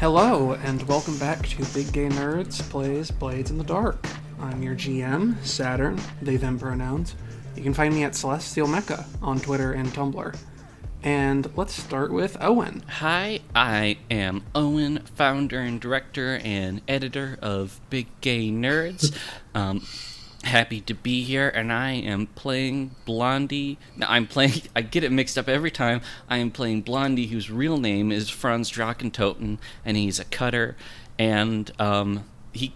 Hello, and welcome back to Big Gay Nerds Plays Blades in the Dark. I'm your GM, Saturn, they, them pronouns. You can find me at Celestial Mecca on Twitter and Tumblr. And let's start with Owen. Hi, I am Owen, founder and director and editor of Big Gay Nerds. Happy to be here, and I am playing Blondie. I get it mixed up every time. I am playing Blondie, whose real name is Franz Drackentoten, and he's a cutter. And he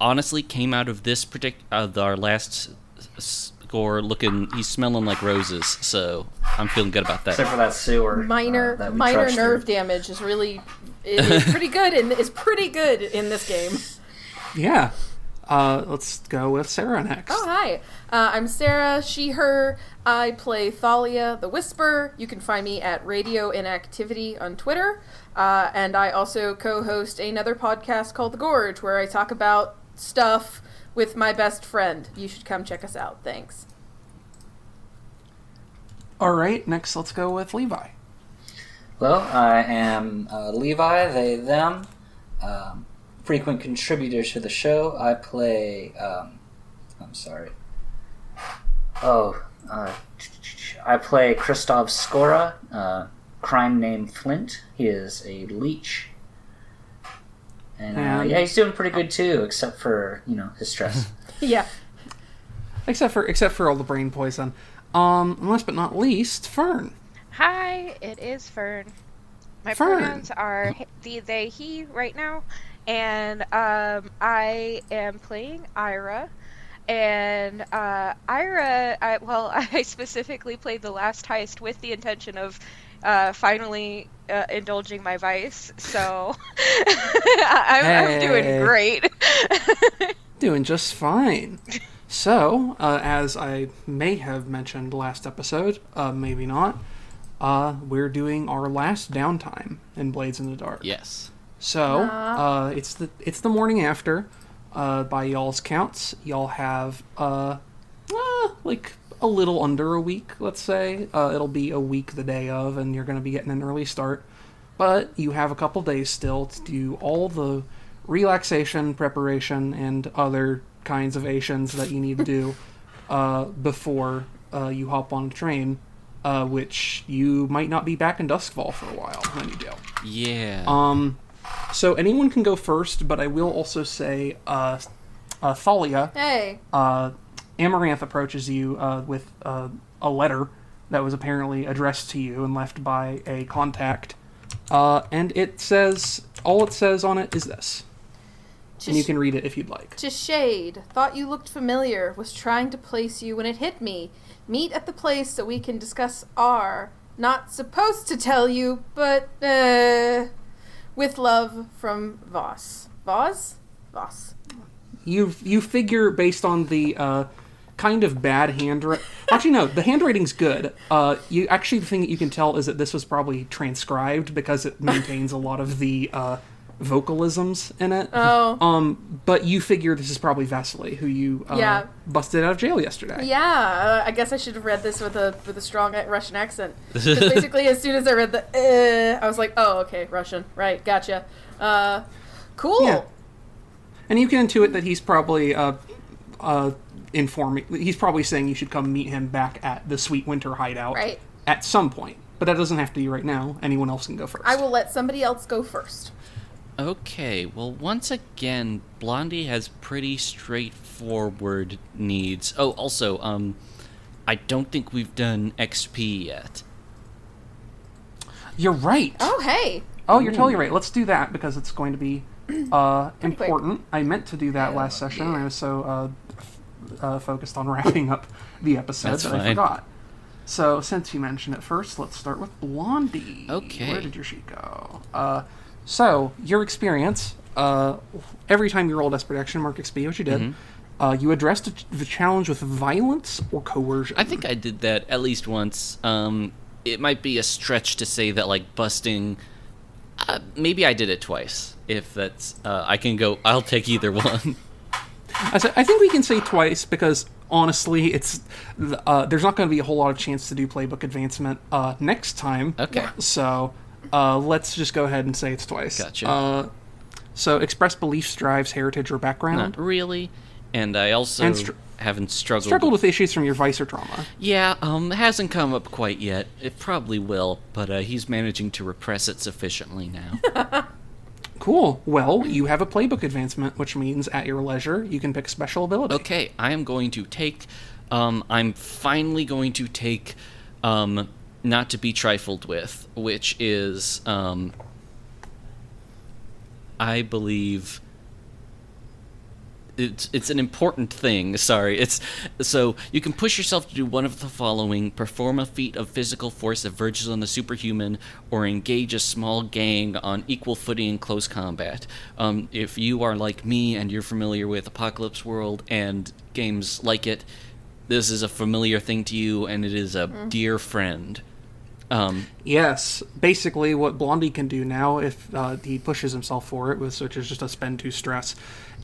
honestly came out of this our last score looking. He's smelling like roses, so I'm feeling good about that. Except for that sewer. Minor nerve damage is really is pretty good, and is pretty good in this game. Yeah. Let's go with Sarah next. Oh, hi. I'm Sarah, she, her. I play Thalia, the Whisper. You can find me at Radio Inactivity on Twitter. And I also co-host another podcast called The Gorge, where I talk about stuff with my best friend. You should come check us out. Thanks. All right, next let's go with Levi. Well, I am Levi, they, them. Frequent contributor to the show. I play, I play Christoph Skora, crime named Flint. He is a leech. And, yeah, he's doing pretty good too, except for, his stress. Yeah. Except for all the brain poison. Last but not least, Fern. Hi, it is Fern. My pronouns are they, he right now. And I am playing Ira, and I specifically played the last heist with the intention of finally indulging my vice, so I'm doing great. Doing just fine. So, as I may have mentioned last episode, maybe not, we're doing our last downtime in Blades in the Dark. Yes. So, it's the morning after, by y'all's counts. Y'all have, like, a little under a week, let's say. It'll be a week the day of, and you're going to be getting an early start. But you have a couple days still to do all the relaxation, preparation, and other kinds of ations that you need to do before you hop on a train. Which you might not be back in Duskfall for a while when you do. Yeah. So anyone can go first, but I will also say, Thalia. Hey. Amaranth approaches you with a letter that was apparently addressed to you and left by a contact. And it says, all it says on it is this. And you can read it if you'd like. To Shade, thought you looked familiar, was trying to place you when it hit me. Meet at the place so we can discuss our, not supposed to tell you, but, with love from Voss. Voss? Voss. You figure, based on the kind of bad handwriting... Actually, no, the handwriting's good. The thing that you can tell is that this was probably transcribed because it maintains a lot of the vocalisms in it. Oh. But you figure this is probably Vasily, who you busted out of jail yesterday. Yeah, I guess I should have read this with a strong Russian accent. Because basically, as soon as I read the I was like, oh, okay, Russian. Right, gotcha. Cool. Yeah. And you can intuit that he's probably informing... He's probably saying you should come meet him back at the Sweet Winter hideout at some point. But that doesn't have to be right now. Anyone else can go first. I will let somebody else go first. Okay, well, once again, Blondie has pretty straightforward needs. Oh, also, I don't think we've done XP yet. You're right! Oh, hey! Oh, you're totally right. Let's do that, because it's going to be important. Quick. I meant to do that last session, and I was so focused on wrapping up the episode I forgot. So, since you mentioned it first, let's start with Blondie. Okay. Where did your sheet go? So, your experience, every time you rolled Desperate Action, mark XP, which you did, you addressed the challenge with violence or coercion. I think I did that at least once. It might be a stretch to say that, like, busting... maybe I did it twice. If that's... I'll take either one. I think we can say twice, because, honestly, it's there's not going to be a whole lot of chance to do playbook advancement next time. Okay. So... Let's just go ahead and say it's twice. Gotcha. So express beliefs, drives, heritage, or background. Not really. And I also haven't struggled... Struggled with issues from your vice or trauma. Yeah, hasn't come up quite yet. It probably will, but he's managing to repress it sufficiently now. Cool. Well, you have a playbook advancement, which means at your leisure, you can pick special ability. Okay, I am going to take... I'm finally going to take... Not to be trifled with, which is, I believe it's an important thing. Sorry, so you can push yourself to do one of the following: perform a feat of physical force that verges on the superhuman, or engage a small gang on equal footing in close combat. If you are like me and you're familiar with Apocalypse World and games like it, this is a familiar thing to you, and it is a dear friend. Yes, basically what Blondie can do now, if he pushes himself for it, which is just a spend to stress,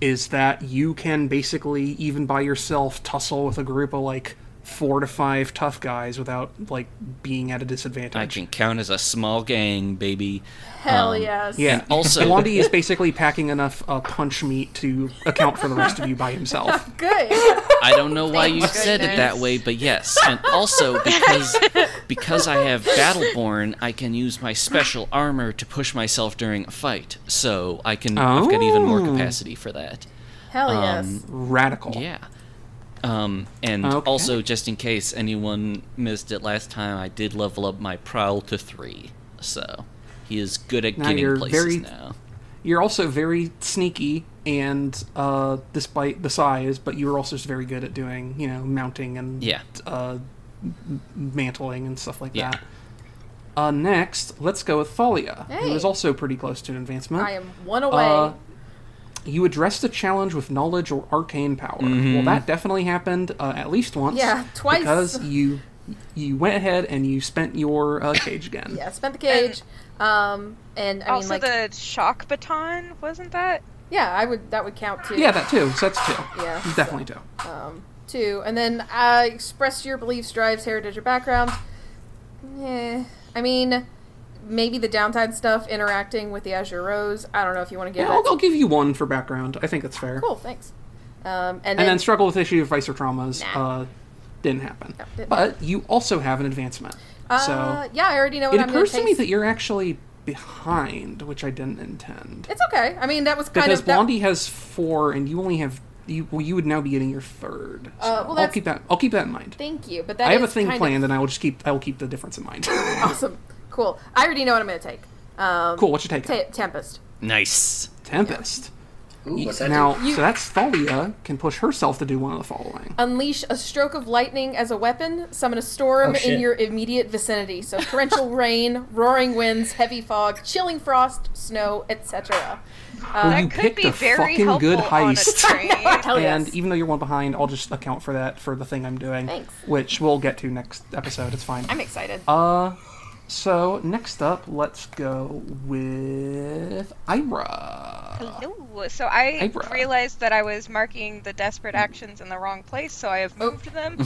is that you can basically, even by yourself, tussle with a group of, 4 to 5 tough guys without, being at a disadvantage. I can count as a small gang, baby. Hell yes. Yeah, also... Blondie is basically packing enough punch meat to account for the rest of you by himself. Good. I don't know why you said it that way, but yes. And also, because I have Battleborn, I can use my special armor to push myself during a fight. So I can... Oh. I've got even more capacity for that. Hell yes. Radical. Yeah. And okay. Also, just in case anyone missed it last time, I did level up my Prowl to 3, so he is good at getting places now. You're also very sneaky, and despite the size, but you're also just very good at doing, mounting and mantling and stuff like that. Next, let's go with Thalia, who is also pretty close to an advancement. I am one away. You addressed the challenge with knowledge or arcane power. Mm-hmm. Well, that definitely happened at least once. Yeah, twice. Because you went ahead and you spent your cage again. Yeah, spent the cage. And I also mean, the shock baton, wasn't that? Yeah, that would count too. Yeah, that too. So that's 2. Yeah, definitely so, 2. 2, and then express your beliefs, drives, heritage, or background. Yeah, I mean. Maybe the downtime stuff, interacting with the Azure Rose. I don't know if you want to give it. I'll give you 1 for background. I think that's fair. Cool, thanks. And then struggle with issue of vice or traumas didn't happen. No, didn't but happen. You also have an advancement. So yeah, I already know what I'm going to It occurs to me that you're actually behind, which I didn't intend. It's okay. I mean, that was kind because Blondie has 4, and you only have... You would now be getting your 3rd. So I'll keep that in mind. Thank you. But that I have a thing planned, and I will keep the difference in mind. Awesome. Cool. I already know what I'm going to take. Cool. What's your take? Tempest. Nice. Tempest. Yeah. Ooh, what's that? Now, so that's Thalia can push herself to do one of the following. Unleash a stroke of lightning as a weapon. Summon a storm in your immediate vicinity. So torrential rain, roaring winds, heavy fog, chilling frost, snow, etc. You could picked be a very fucking good heist. And even though you're one behind, I'll just account for that for the thing I'm doing. Thanks. Which we'll get to next episode. It's fine. I'm excited. So, next up, let's go with Ira. Hello. So, I realized that I was marking the desperate actions in the wrong place, so I have moved them,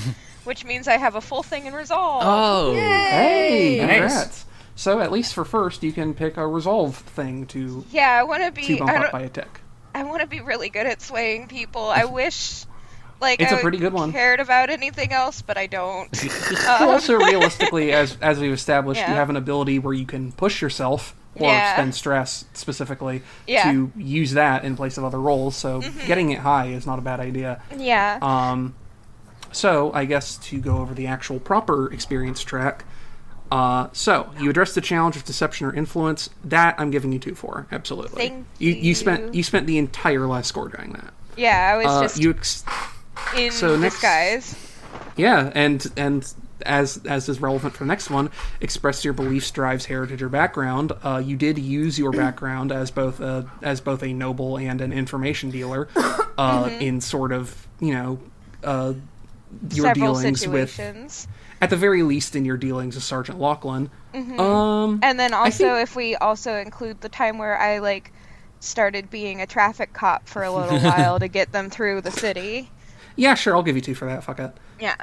which means I have a full thing in Resolve. Oh. Yay. Hey, congrats. So, at least for first, you can pick a Resolve thing to bump up by a tick. I want to be really good at swaying people. I wish... it's a pretty good one. Cared about anything else, but I don't. Also, realistically, as we've established, you have an ability where you can push yourself or spend stress specifically to use that in place of other roles. So getting it high is not a bad idea. Yeah. So I guess to go over the actual proper experience track. So you address the challenge of deception or influence. That I'm giving you 2 for. Absolutely. Thank you. You spent the entire last score doing that. Yeah, I was just. Disguise. Yeah, and as is relevant for the next one, express your beliefs, drives, heritage, or background. You did use your background as both a noble and an information dealer in sort of, your several dealings situations. At the very least in your dealings with Sergeant Lachlan. Mm-hmm. And then also if we also include the time where I started being a traffic cop for a little while to get them through the city. Yeah, sure, I'll give you 2 for that, fuck it. Yeah.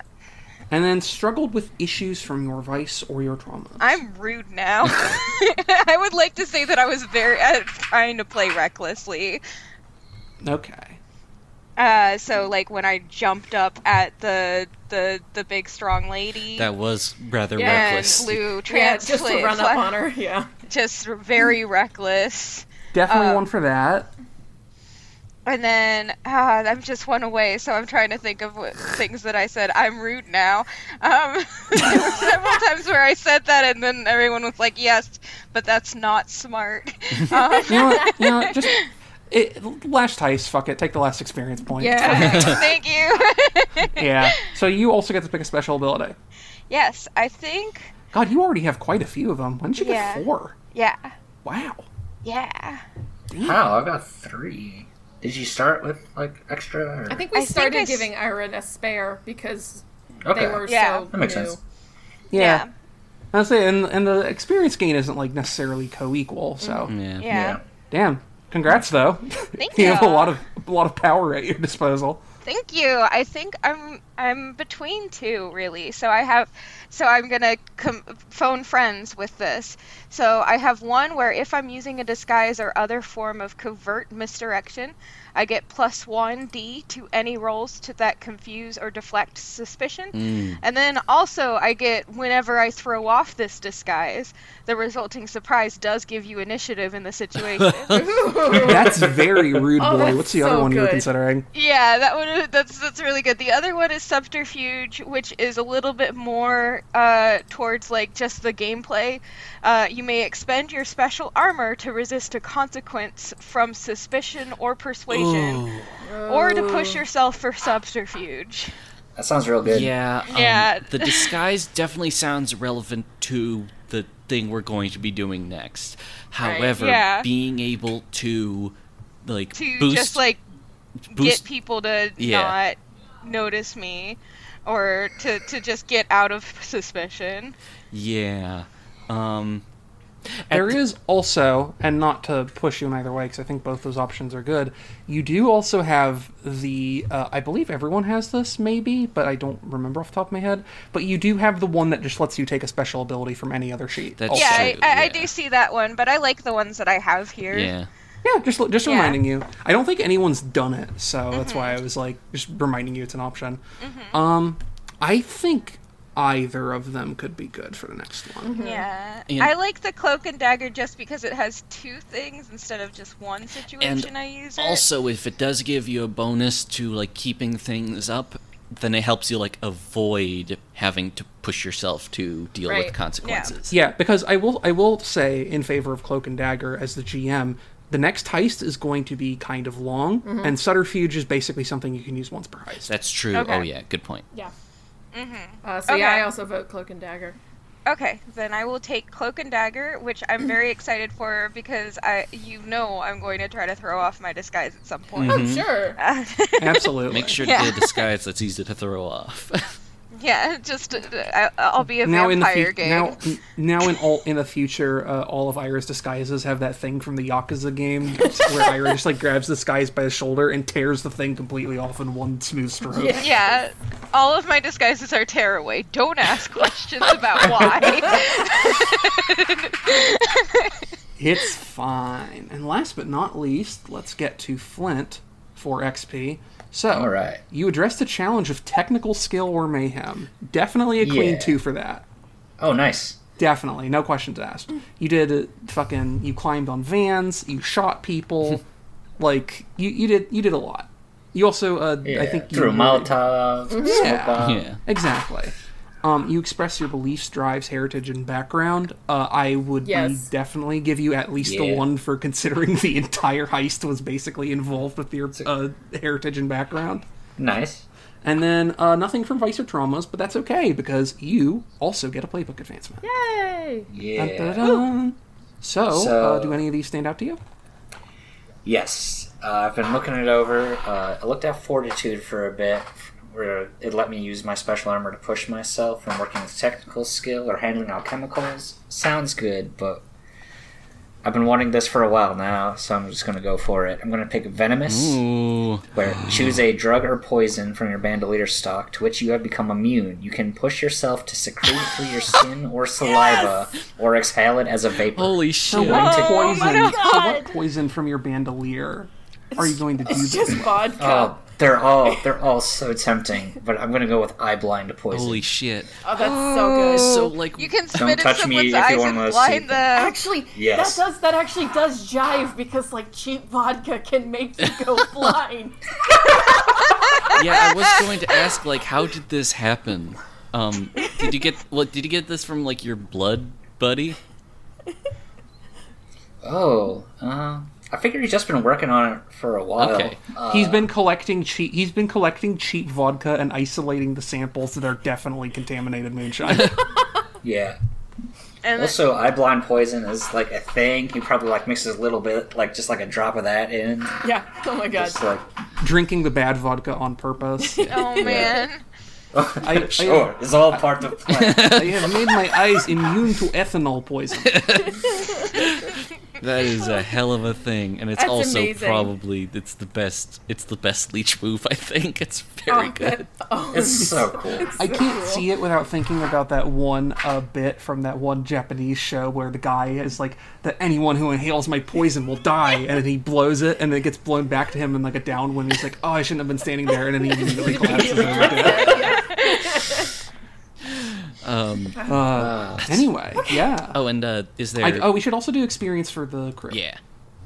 and then struggled with issues from your vice or your trauma. I'm rude now. I would like to say that I was very trying to play recklessly. Okay. So, like, when I jumped up at the big strong lady. That was rather reckless. And blew just to run up on her, yeah. Just very reckless. Definitely one for that. And then, I'm just one away, so I'm trying to think of things that I said. I'm rude now. There were several times where I said that, and then everyone was like, yes, but that's not smart. You know, just... last heist, fuck it. Take the last experience point. Yeah, thank you. Yeah. So you also get to pick a special ability. Yes, I think... God, you already have quite a few of them. When did you get 4? Yeah. Wow. Yeah. Wow, I've got 3. Did you start with, like, extra? Or... I think we started giving Ira a spare because they were so new. That makes sense. Yeah. I was saying, and the experience gain isn't, like, necessarily co-equal, so... Yeah. Damn. Congrats, though. Thank you. You have a lot of power at your disposal. Thank you. I think I'm between two, really. So I'm gonna phone friends with this. So I have one where if I'm using a disguise or other form of covert misdirection, I get +1d to any rolls that confuse or deflect suspicion. And then also I get whenever I throw off this disguise, the resulting surprise does give you initiative in the situation. That's very rude, boy. What's the other one you were considering? Yeah, that's really good. The other one is subterfuge, which is a little bit more towards like just the gameplay. You may expend your special armor to resist a consequence from suspicion or persuasion, or to push yourself for subterfuge. That sounds real good. Yeah. The disguise definitely sounds relevant to the thing we're going to be doing next. However, being able to like boost, get people to not notice me, or to just get out of suspicion. Yeah. There is also, and not to push you in either way, because I think both those options are good, you do also have the, I believe everyone has this, maybe, but I don't remember off the top of my head, but you do have the one that just lets you take a special ability from any other sheet. That's I do see that one, but I like the ones that I have here. Yeah, just reminding you. I don't think anyone's done it, so that's why I was like, just reminding you it's an option. I think... either of them could be good for the next one. Yeah. And I like the cloak and dagger just because it has 2 things instead of just one situation and I use it. Also, if it does give you a bonus to like keeping things up, then it helps you like avoid having to push yourself to deal with consequences. Yeah, because I will say in favor of cloak and dagger as the GM, the next heist is going to be kind of long, and subterfuge is basically something you can use once per heist. That's true. Okay. Oh yeah, good point. Yeah. I also vote Cloak and Dagger. Okay, then I will take Cloak and Dagger, which I'm very excited for because I'm going to try to throw off my disguise at some point. Oh, sure. Absolutely. Make sure to get a disguise that's easy to throw off. Yeah, just I'll be a vampire game. In the future, all of Ira's disguises have that thing from the Yakuza game where Ira just like grabs the disguise by the shoulder and tears the thing completely off in one smooth stroke. Yeah, all of my disguises are tearaway. Don't ask questions about why. It's fine. And last but not least, let's get to Flint for XP. So, all right. You addressed the challenge of technical skill or mayhem. Definitely a clean 2 for that. Oh, nice. Definitely. No questions asked. You did you climbed on vans, you shot people, like, you did a lot. You also, I think... Threw Molotov. Yeah, exactly. You express your beliefs, drives, heritage, and background. I would definitely give you at least the one for considering the entire heist was basically involved with your heritage and background. Nice. And then nothing from vice or traumas, but that's okay because you also get a playbook advancement. Yay! Yeah. Dun-dun-dun. So do any of these stand out to you? Yes. I've been looking it over. I looked at Fortitude for a bit. Where it let me use my special armor to push myself and working with technical skill or handling alchemicals. Sounds good, but I I've been wanting this for a while now, so I'm just going to go for it. I'm going to pick Venomous, where choose a drug or poison from your bandolier stock to which you have become immune. You can push yourself to secrete through your skin or saliva, or exhale it as a vapor. Holy shit. So what poison from your bandolier are you going to do this? It's just vodka. They're all so tempting, but I'm gonna go with eye blind poison. Holy shit! Oh, that's so good. So like, you can spit in someone's eyes and blind them. Actually, yes. that actually does jive because like cheap vodka can make you go blind. Yeah, I was going to ask like, how did this happen? Did you get this from like your blood buddy? I figured he's just been working on it for a while. Okay. He's been collecting cheap vodka and isolating the samples that are definitely contaminated moonshine. Yeah. And also, eye blind poison is like a thing. He probably like mixes a little bit, like just like a drop of that in. Yeah. Oh my god. Just, like, drinking the bad vodka on purpose. Oh man. Yeah. Sure, it's all part of the plan. I have made my eyes immune to ethanol poison. That is a hell of a thing, and it's the best leech move, I think. It's very good. It's so cool. I can't see it without thinking about that one bit from that one Japanese show where the guy is like, that anyone who inhales my poison will die, and then he blows it, and then it gets blown back to him in like a downwind, and he's like, oh, I shouldn't have been standing there, and then he immediately collapses over death. Anyway, yeah. Oh, and is there... we should also do experience for the crew. Yeah.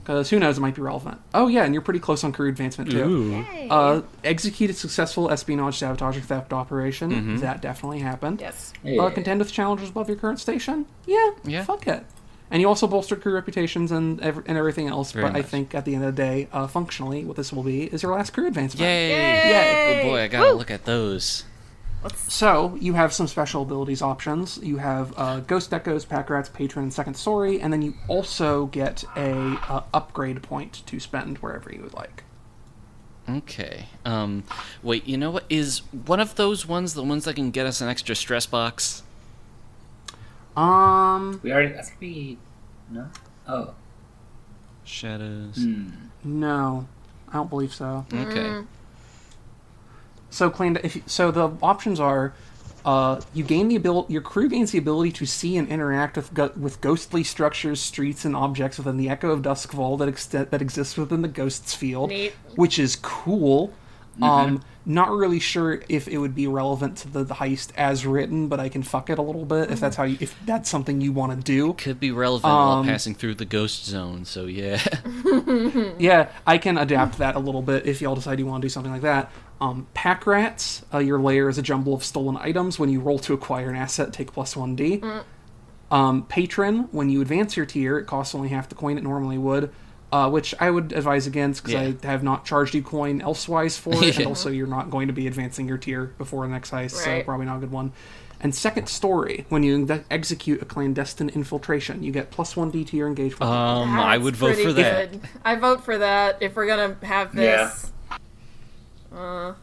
Because who knows, it might be relevant. Oh, yeah, and you're pretty close on career advancement, too. Ooh. Execute a successful espionage, sabotage, or theft operation. Mm-hmm. That definitely happened. Yes. Yeah. Contend with challenges above your current station. Yeah. Fuck it. And you also bolstered crew reputations and everything else, but nice. I think at the end of the day, functionally, what this will be is your last career advancement. Yay! Oh boy, I gotta look at those. So, you have some special abilities options. You have Ghost Echoes, Pack Rats, Patron, and Second Story, and then you also get an upgrade point to spend wherever you would like. Okay. Wait, you know what? Is one of those ones the ones that can get us an extra stress box? No? Oh. Shadows. No. I don't believe so. Okay. So the options are, your crew gains the ability to see and interact with ghostly structures, streets, and objects within the echo of Duskfall that exists within the ghost's field, which is cool. Mm-hmm. Not really sure if it would be relevant to the heist as written, but I can fuck it a little bit if that's if that's something you want to do. It could be relevant while passing through the ghost zone, so yeah. Yeah, I can adapt that a little bit if y'all decide you want to do something like that. Pack Rats, your lair is a jumble of stolen items. When you roll to acquire an asset, take plus 1d. Patron, when you advance your tier, it costs only half the coin it normally would, which I would advise against because I have not charged you coin elsewise for it, and also you're not going to be advancing your tier before the next heist, so probably not a good one. And Second Story, when you execute a clandestine infiltration, you get plus 1d to your engagement. I would vote for that. Good. I vote for that if we're going to have this. Yeah. I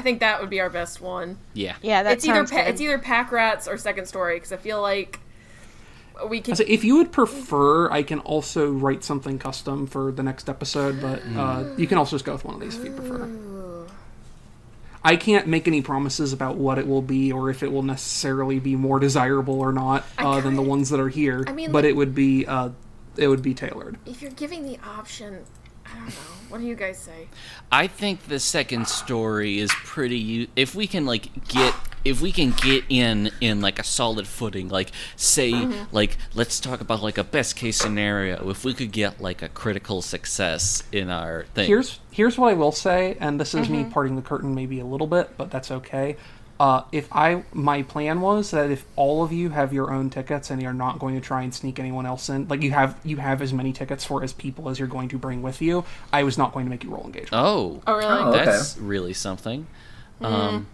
think that would be our best one. Yeah, that sounds good. It's either Pack Rats or Second Story, because I feel like we can... So if you would prefer, I can also write something custom for the next episode, but you can also just go with one of these if you prefer. I can't make any promises about what it will be or if it will necessarily be more desirable or not than the ones that are here, but it would be tailored. If you're giving the option... I don't know. What do you guys say? I think the Second Story is pretty. If we can get in like a solid footing, like say, like let's talk about like a best case scenario. If we could get like a critical success in our thing. Here's what I will say, and this is me parting the curtain maybe a little bit, but that's okay. My plan was that if all of you have your own tickets and you're not going to try and sneak anyone else in, like you have as many tickets for as people as you're going to bring with you, I was not going to make you roll engagement. Oh, really? Oh, okay. That's really something. Acquire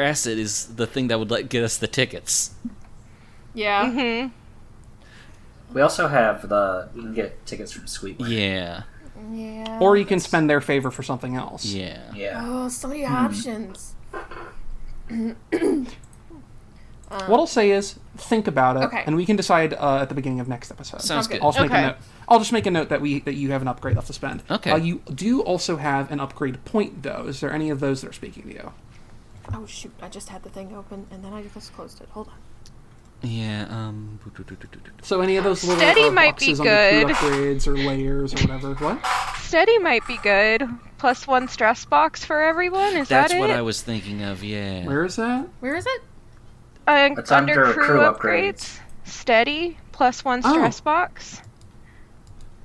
asset is the thing that would get us the tickets. Yeah. Mm-hmm. We also have we can get tickets from Sweet Winter. Yeah. Yeah, or you can spend their favor for something else. Yeah. Oh, so many options. What I'll say is, think about it, okay, and we can decide at the beginning of next episode. Sounds good. I'll just make a note that you have an upgrade left to spend. Okay. You do also have an upgrade point, though. Is there any of those that are speaking to you? Oh, shoot. I just had the thing open, and then I just closed it. Hold on. Yeah, So any of those little boxes on the food upgrades or layers or whatever? What? Steady might be good. Plus one stress box for everyone? That's that it? That's what I was thinking of, yeah. Where is that? Where is it? It's under crew upgrades. Steady, plus one stress box.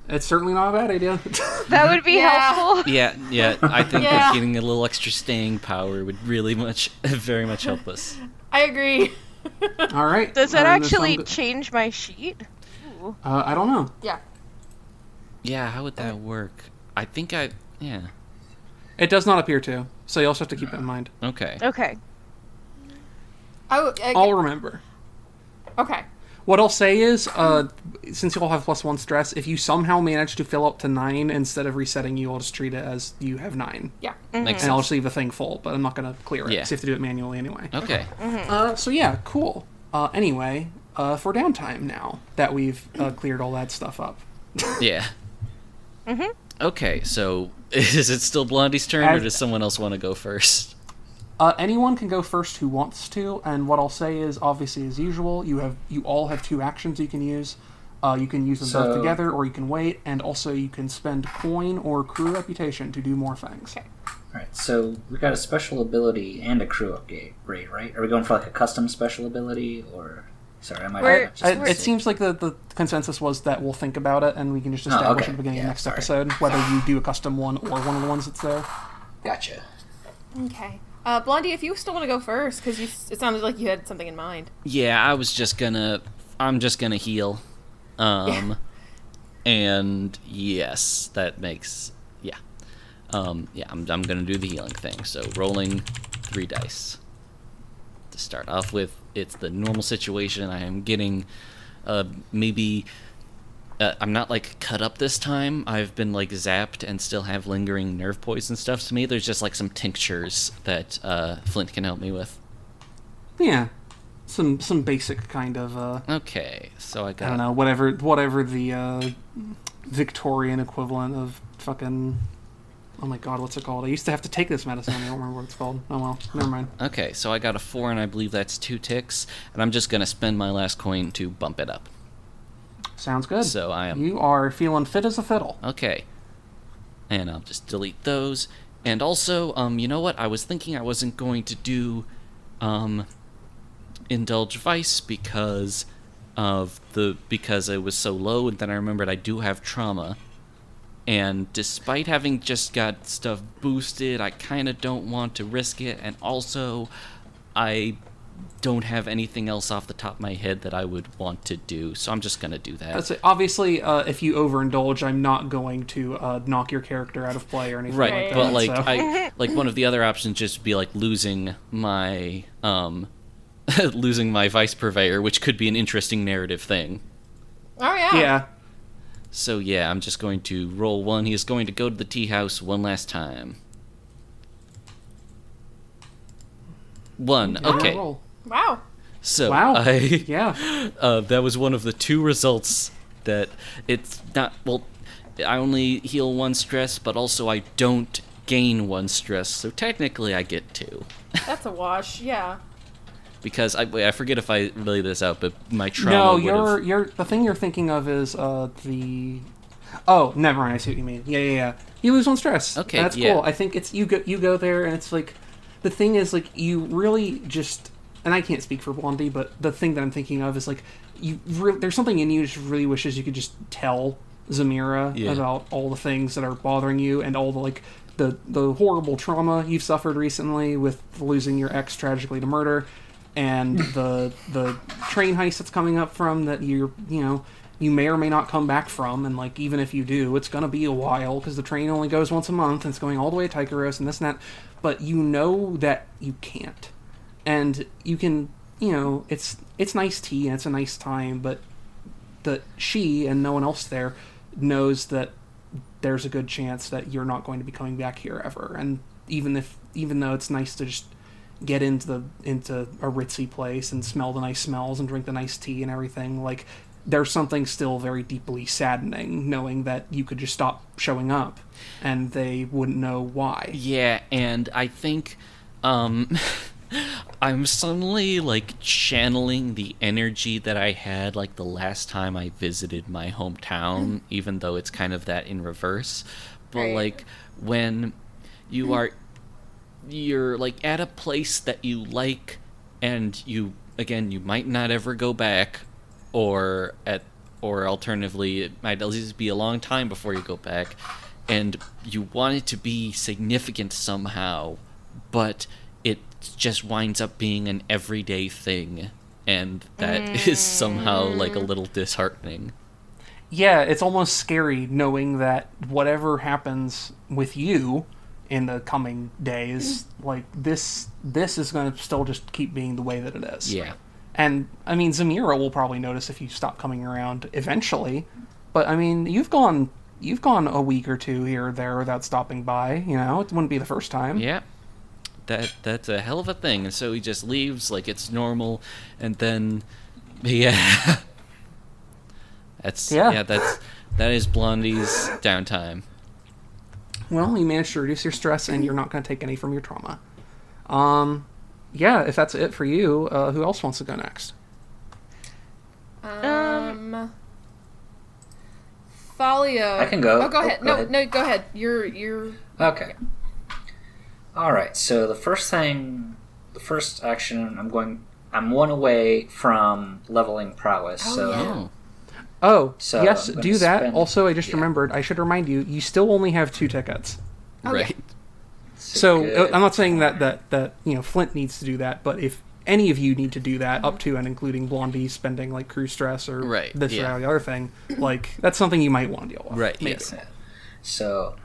It's certainly not a bad idea. That would be helpful. Yeah. I think that getting a little extra staying power would really very much help us. I agree. All right. Does that actually change my sheet? I don't know. Yeah. Yeah, how would that work? I think yeah. It does not appear to, so you also have to keep that in mind. Okay. I'll remember. Okay. What I'll say is, since you all have plus one stress, if you somehow manage to fill up to 9 instead of resetting you, I'll just treat it as you have 9. Yeah. Mm-hmm. Makes sense. And I'll just leave the thing full, but I'm not going to clear it. Yeah. So you have to do it manually anyway. Okay. Mm-hmm. So yeah, cool. Anyway, for downtime now that we've cleared all that stuff up. Yeah. Mm-hmm. Okay, so is it still Blondie's turn, or does someone else want to go first? Anyone can go first who wants to, and what I'll say is, obviously as usual, you all have 2 actions you can use. You can use them both together, or you can wait, and also you can spend coin or crew reputation to do more things. Okay. Alright, so we got a special ability and a crew upgrade, right? Are we going for like a custom special ability, or... Sorry, I might it seems like the consensus was that we'll think about it, and we can just establish at the beginning of next episode whether you do a custom one or one of the ones that's there. Gotcha. Okay. Blondie, if you still want to go first, because it sounded like you had something in mind. Yeah, I was just gonna... I'm just gonna heal. And yes, that makes... Yeah. I'm gonna do the healing thing. So rolling 3 dice. To start off with, it's the normal situation. I am getting I'm not like cut up this time. I've been like zapped and still have lingering nerve poison stuff. To me, there's just like some tinctures that Flint can help me with. Yeah, some basic kind of. Okay, so I don't know, whatever the Victorian equivalent of fucking. Oh my god, what's it called? I used to have to take this medicine. I don't remember what it's called. Oh well, never mind. Okay, so I got a 4, and I believe that's 2 ticks, and I'm just going to spend my last coin to bump it up. Sounds good. So I am... You are feeling fit as a fiddle. Okay. And I'll just delete those. And also, you know what? I was thinking I wasn't going to do Indulge Vice because it was so low, and then I remembered I do have trauma. And despite having just got stuff boosted, I kind of don't want to risk it. And also, I don't have anything else off the top of my head that I would want to do. So I'm just going to do that. That's it. Obviously, if you overindulge, I'm not going to knock your character out of play or anything like that. Right, but one of the other options just be like losing my, vice purveyor, which could be an interesting narrative thing. Oh, yeah. Yeah. So yeah, I'm just going to roll 1. He is going to go to the tea house one last time. 1. Okay. Wow. So that was one of the 2 results that it's not. Well, I only heal 1 stress, but also I don't gain 1 stress. So technically, I get 2. That's a wash. Yeah. Because I forget if I lay this out, but my trauma would have... No, the thing you're thinking of is the... Oh, never mind, I see what you mean. Yeah. You lose 1 stress. Okay, that's cool. I think it's you go there, and it's like... The thing is, like, you really just... And I can't speak for Blondie, but the thing that I'm thinking of is, like, there's something in you just really wishes you could just tell Zamira about all the things that are bothering you and all the, like... The horrible trauma you've suffered recently with losing your ex tragically to murder... And the train heist that's coming up from that you may or may not come back from, and like even if you do, it's gonna be a while because the train only goes once a month and it's going all the way to Tycheros and this and that. But you know that you can't, and you can it's nice tea and it's a nice time, but that she and no one else there knows that there's a good chance that you're not going to be coming back here ever. And even though it's nice to just get into a ritzy place and smell the nice smells and drink the nice tea and everything. Like, there's something still very deeply saddening knowing that you could just stop showing up and they wouldn't know why. Yeah, and I think I'm suddenly, like, channeling the energy that I had, like, the last time I visited my hometown, even though it's kind of that in reverse. But, right. Like, when you are... You're, like, at a place that you like, and you, again, you might not ever go back, or alternatively, it might at least be a long time before you go back, and you want it to be significant somehow, but it just winds up being an everyday thing, and that is somehow, like, a little disheartening. Yeah, it's almost scary knowing that whatever happens with you in the coming days, like, this is going to still just keep being the way that it is. Yeah. And, I mean, Zemira will probably notice if you stop coming around eventually, but, I mean, you've gone a week or two here or there without stopping by, you know? It wouldn't be the first time. Yeah. That's a hell of a thing. And so he just leaves like it's normal, and then, yeah. That is Blondie's downtime. Well, you managed to reduce your stress, and you're not going to take any from your trauma. Yeah, if that's it for you, who else wants to go next? Thalia. I can go. Oh, go ahead. No, go ahead. You're... Okay. All right, so the first action, I'm one away from leveling prowess, so... Yeah. Oh, so yes, do that. Also, I just remembered, I should remind you, you still only have 2 tickets. Right. So I'm not saying that you know, Flint needs to do that, but if any of you need to do that, up to and including Blondie spending, like, crew stress or or the other thing, like, that's something you might want to deal with. Right, maybe. Yes. So,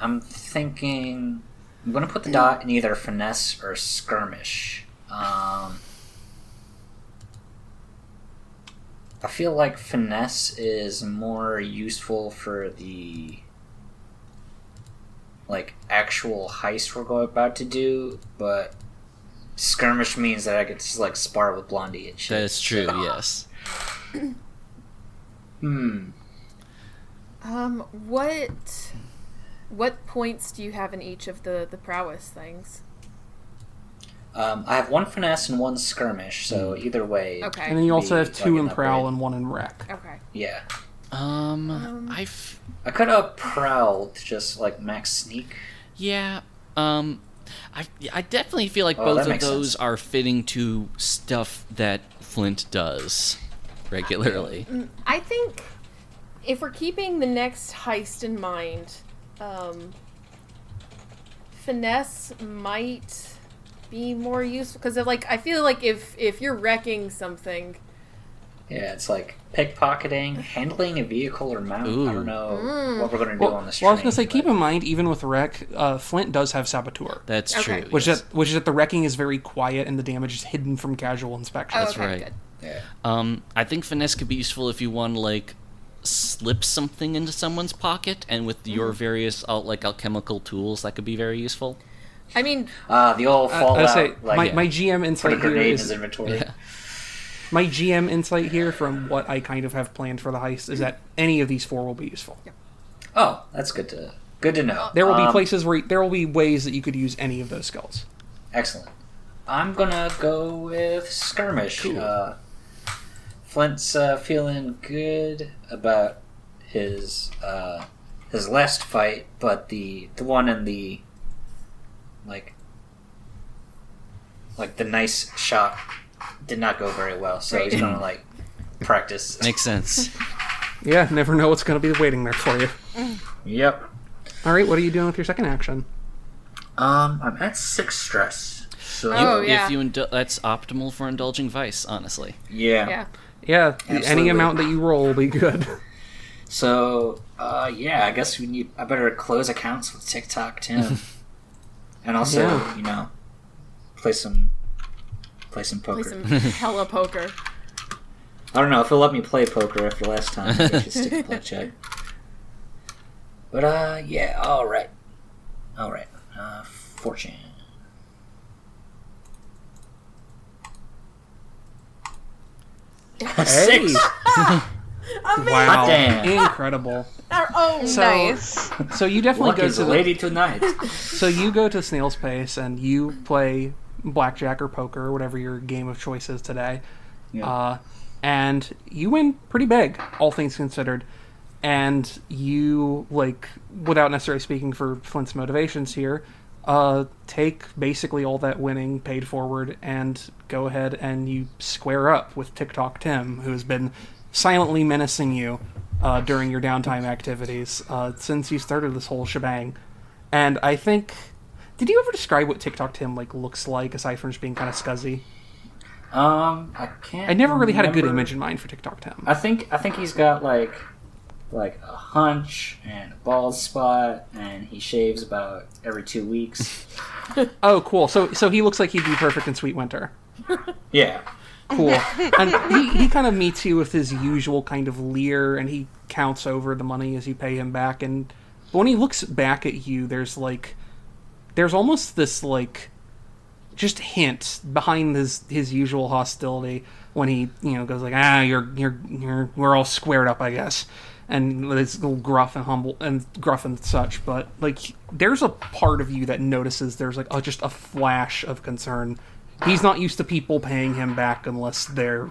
I'm thinking... I'm going to put the dot in either finesse or skirmish. I feel like finesse is more useful for the, like, actual heist we're about to do, but skirmish means that I could just, like, spar with Blondie and shit. That is true, so. Yes. What points do you have in each of the prowess things? I have 1 finesse and 1 skirmish, so either way. Okay. And then you also have 2 in prowl and 1 in wreck. Okay. Yeah. I could have prowled, just like max sneak. Yeah. I definitely feel like both of those are fitting to stuff that Flint does regularly. I think if we're keeping the next heist in mind, finesse might be more useful, because, like, I feel like if you're wrecking something, yeah, it's like pickpocketing, handling a vehicle or mount. Ooh. I don't know what we're going to do on the street. Well, I was going to say, keep in mind, even with wreck, Flint does have saboteur. That's true. Yes. Which is that the wrecking is very quiet and the damage is hidden from casual inspection. Oh, that's right. Good. Yeah. I think finesse could be useful if you want to, like, slip something into someone's pocket, and with your various alchemical tools, that could be very useful. I mean, the old fallout. My GM insight here is inventory. Yeah. My GM insight here, from what I kind of have planned for the heist, is that any of these 4 will be useful. Yeah. Oh, that's good to know. There will be places where there will be ways that you could use any of those skills. Excellent. I'm gonna go with skirmish. Cool. Flint's feeling good about his last fight, but the one in the like the nice shop did not go very well, so he's gonna practice. Makes sense. Yeah, never know what's gonna be waiting there for you. Yep. All right, what are you doing with your second action? I'm at 6 stress. So if you that's optimal for indulging vice, honestly. Yeah. Yeah. Yeah, any amount that you roll will be good. So, I guess I better close accounts with TikTok Tim. And also, you know, play some poker. Play some hella poker. I don't know if he'll let me play poker after last time. I should stick to blackjack. But, alright. Fortune. Six. Wow. Damn. Incredible. Oh, so, nice. So you definitely Lucky go to... lady tonight. So you go to Snail's Pace and you play blackjack or poker, whatever your game of choice is today. Yeah. And you win pretty big, all things considered. And you, like, without necessarily speaking for Flint's motivations here, take basically all that winning paid forward and go ahead and you square up with TikTok Tim, who has been silently menacing you during your downtime activities since you started this whole shebang. And I think... Did you ever describe what TikTok Tim looks like, aside from just being kind of scuzzy? I can't. I never really had a good image in mind for TikTok Tim. I think he's got like a hunch and a bald spot, and he shaves about every 2 weeks. Oh, cool. So he looks like he'd be perfect in Sweet Winter. Yeah. Cool. And he kind of meets you with his usual kind of leer, and he counts over the money as you pay him back. And when he looks back at you, there's almost this, just hint behind his usual hostility when he, goes like, we're all squared up, I guess. And it's a little gruff and such. But, there's a part of you that notices there's, just a flash of concern. He's not used to people paying him back unless they're,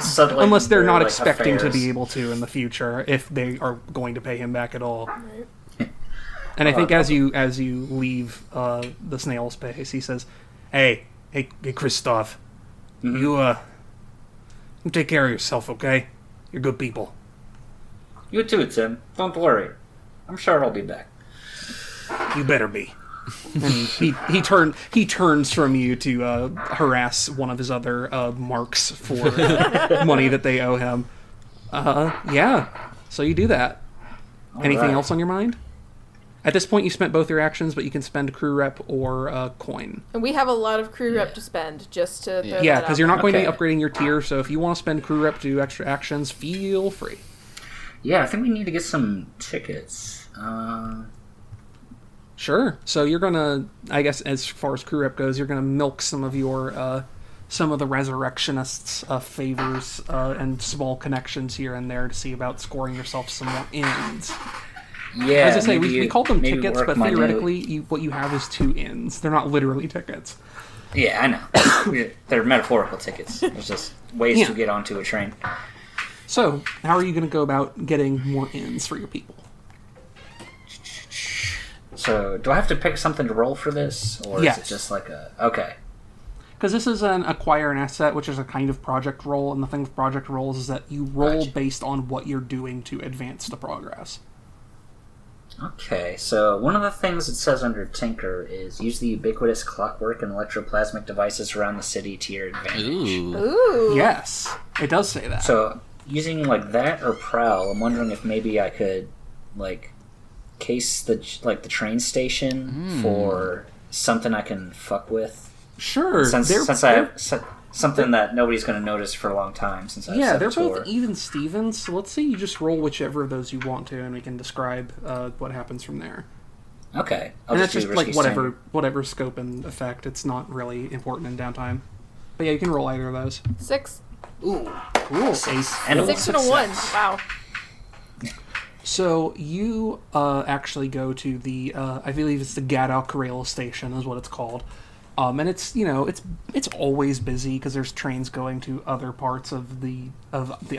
Suddenly, unless they're not expecting affairs. To be able to in the future if they are going to pay him back at all. Right. And I think as you leave the Snail's Pace, he says, Hey, Christoph, you take care of yourself, okay? You're good people. You too, Tim. Don't worry. I'm sure I'll be back. You better be. And he turns from you to harass one of his other marks for money that they owe him. So you do that. All Anything right. else on your mind? At this point, you spent both your actions, but you can spend crew rep or coin. And we have a lot of crew rep to spend, just to throw that out. Because you're not going to be upgrading your tier, so if you want to spend crew rep to do extra actions, feel free. Yeah, I think we need to get some tickets. Sure. So you're going to, I guess as far as crew rep goes, you're going to milk some of your, some of the Resurrectionists' favors and small connections here and there to see about scoring yourself some more ends. Yeah, as I say, we call them tickets, but theoretically, what you have is 2 inns. They're not literally tickets. Yeah, I know. They're metaphorical tickets. There's just ways to get onto a train. So, how are you going to go about getting more inns for your people? So, do I have to pick something to roll for this, or is it just like a okay? Because this is an acquire an asset, which is a kind of project roll, and the thing with project rolls is that you roll based on what you're doing to advance the progress. Okay, so one of the things it says under Tinker is use the ubiquitous clockwork and electroplasmic devices around the city to your advantage. Ooh. Yes, it does say that. So using that or Prowl, I'm wondering if maybe I could case the train station for something I can fuck with. Sure. Since something that nobody's going to notice for a long time since I've said before. Yeah, they're both even Stevens, so let's say you just roll whichever of those you want to, and we can describe what happens from there. Okay. I'll and just that's just whatever scope and effect. It's not really important in downtime. But yeah, you can roll either of those. 6. Ooh. Cool. 6 and a 1. Wow. So you actually go to the, I believe it's the Gaddock Rail Station is what it's called. And it's it's always busy because there's trains going to other parts of the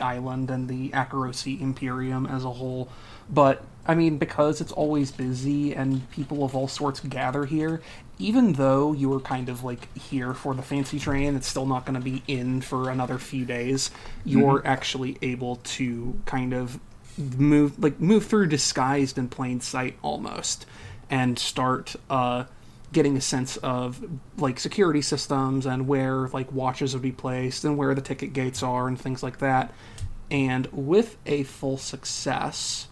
island and the Akarosi Imperium as a whole. But I mean, because it's always busy and people of all sorts gather here, even though you were kind of here for the fancy train, it's still not going to be in for another few days. You're actually able to kind of move through disguised in plain sight almost, and start getting a sense of security systems and where watches would be placed and where the ticket gates are and things like that. And with a full success,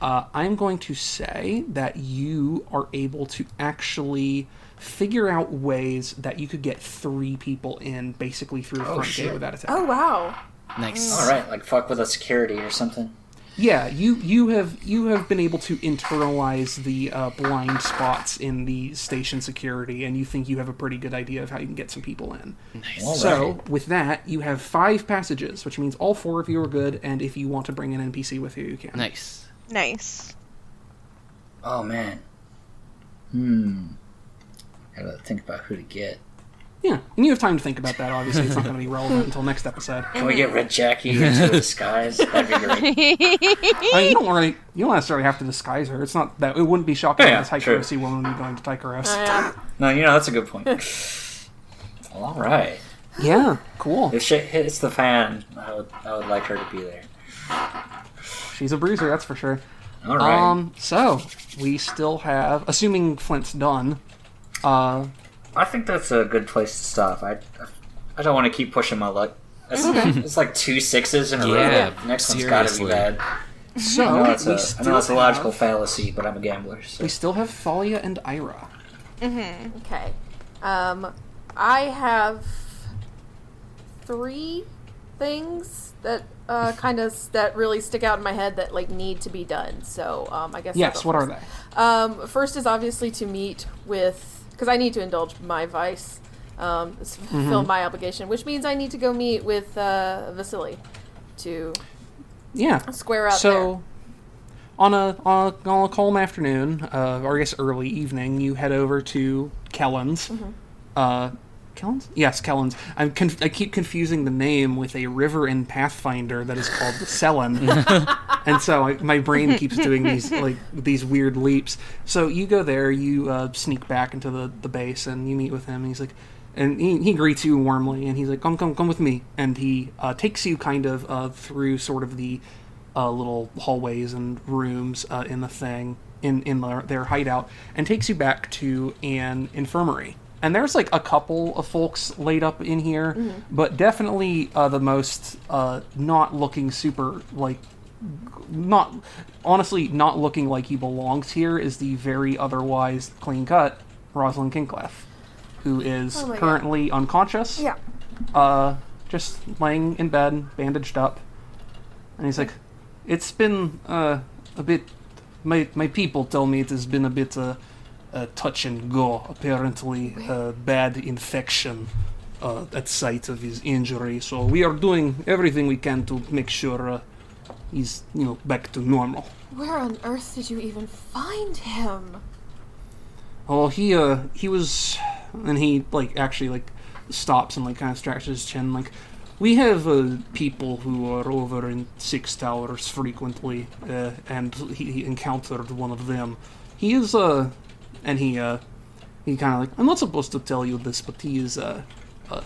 I'm going to say that you are able to actually figure out ways that you could get 3 people in basically through the front gate without a ticket. Oh wow! Nice. All right, fuck with a security or something. Yeah, you have been able to internalize the blind spots in the station security, and you think you have a pretty good idea of how you can get some people in. Nice. All right. So with that, you have 5 passages, which means all 4 of you are good, and if you want to bring an NPC with you, you can. Nice. Oh man. I gotta think about who to get. Yeah, and you have time to think about that, obviously. It's not going to be relevant until next episode. Can we get Red Jackie into a disguise? That'd be great. I mean, you don't necessarily have to disguise her. It's not that. It wouldn't be shocking as Tycheros woman would be going to Tycheros. No, that's a good point. Well, all right. Yeah, cool. If shit hits the fan, I would like her to be there. She's a bruiser, that's for sure. All right. So, we still have... Assuming Flint's done... I think that's a good place to stop. I don't want to keep pushing my luck. It's like 2 6s in a row. Next one's got to be bad. So I know it's a logical fallacy, but I'm a gambler. So. We still have Thalia and Ira. Mm-hmm. Okay. I have 3 things that that really stick out in my head that need to be done. So I guess. Yes. What are they? First is obviously to meet with. Because I need to indulge my vice, fulfill my obligation, which means I need to go meet with Vasily to square up. So, on a calm afternoon, or I guess early evening, you head over to Kellen's. Mm-hmm. Kellen's? Yes, Kellen's. I keep confusing the name with a river in Pathfinder that is called Selen, and so my brain keeps doing these weird leaps. So you go there, you sneak back into the base, and you meet with him. And he's like, and he greets you warmly, and he's like, come with me. And he takes you through sort of the little hallways and rooms in the thing in their hideout, and takes you back to an infirmary. And there's, a couple of folks laid up in here, but definitely the most not looking super, not looking like he belongs here is the very otherwise clean-cut Rosalind Kingcliffe, who is currently unconscious, just laying in bed, bandaged up. And he's like, it's been a bit... My people tell me it has been a bit... touch and go, apparently bad infection at sight of his injury. So we are doing everything we can to make sure he's back to normal. Where on earth did you even find him? Oh, he was, and he stops and kind of scratches his chin. We have people who are over in 6 Towers frequently, and he encountered one of them. He is and he kind of I'm not supposed to tell you this, but he is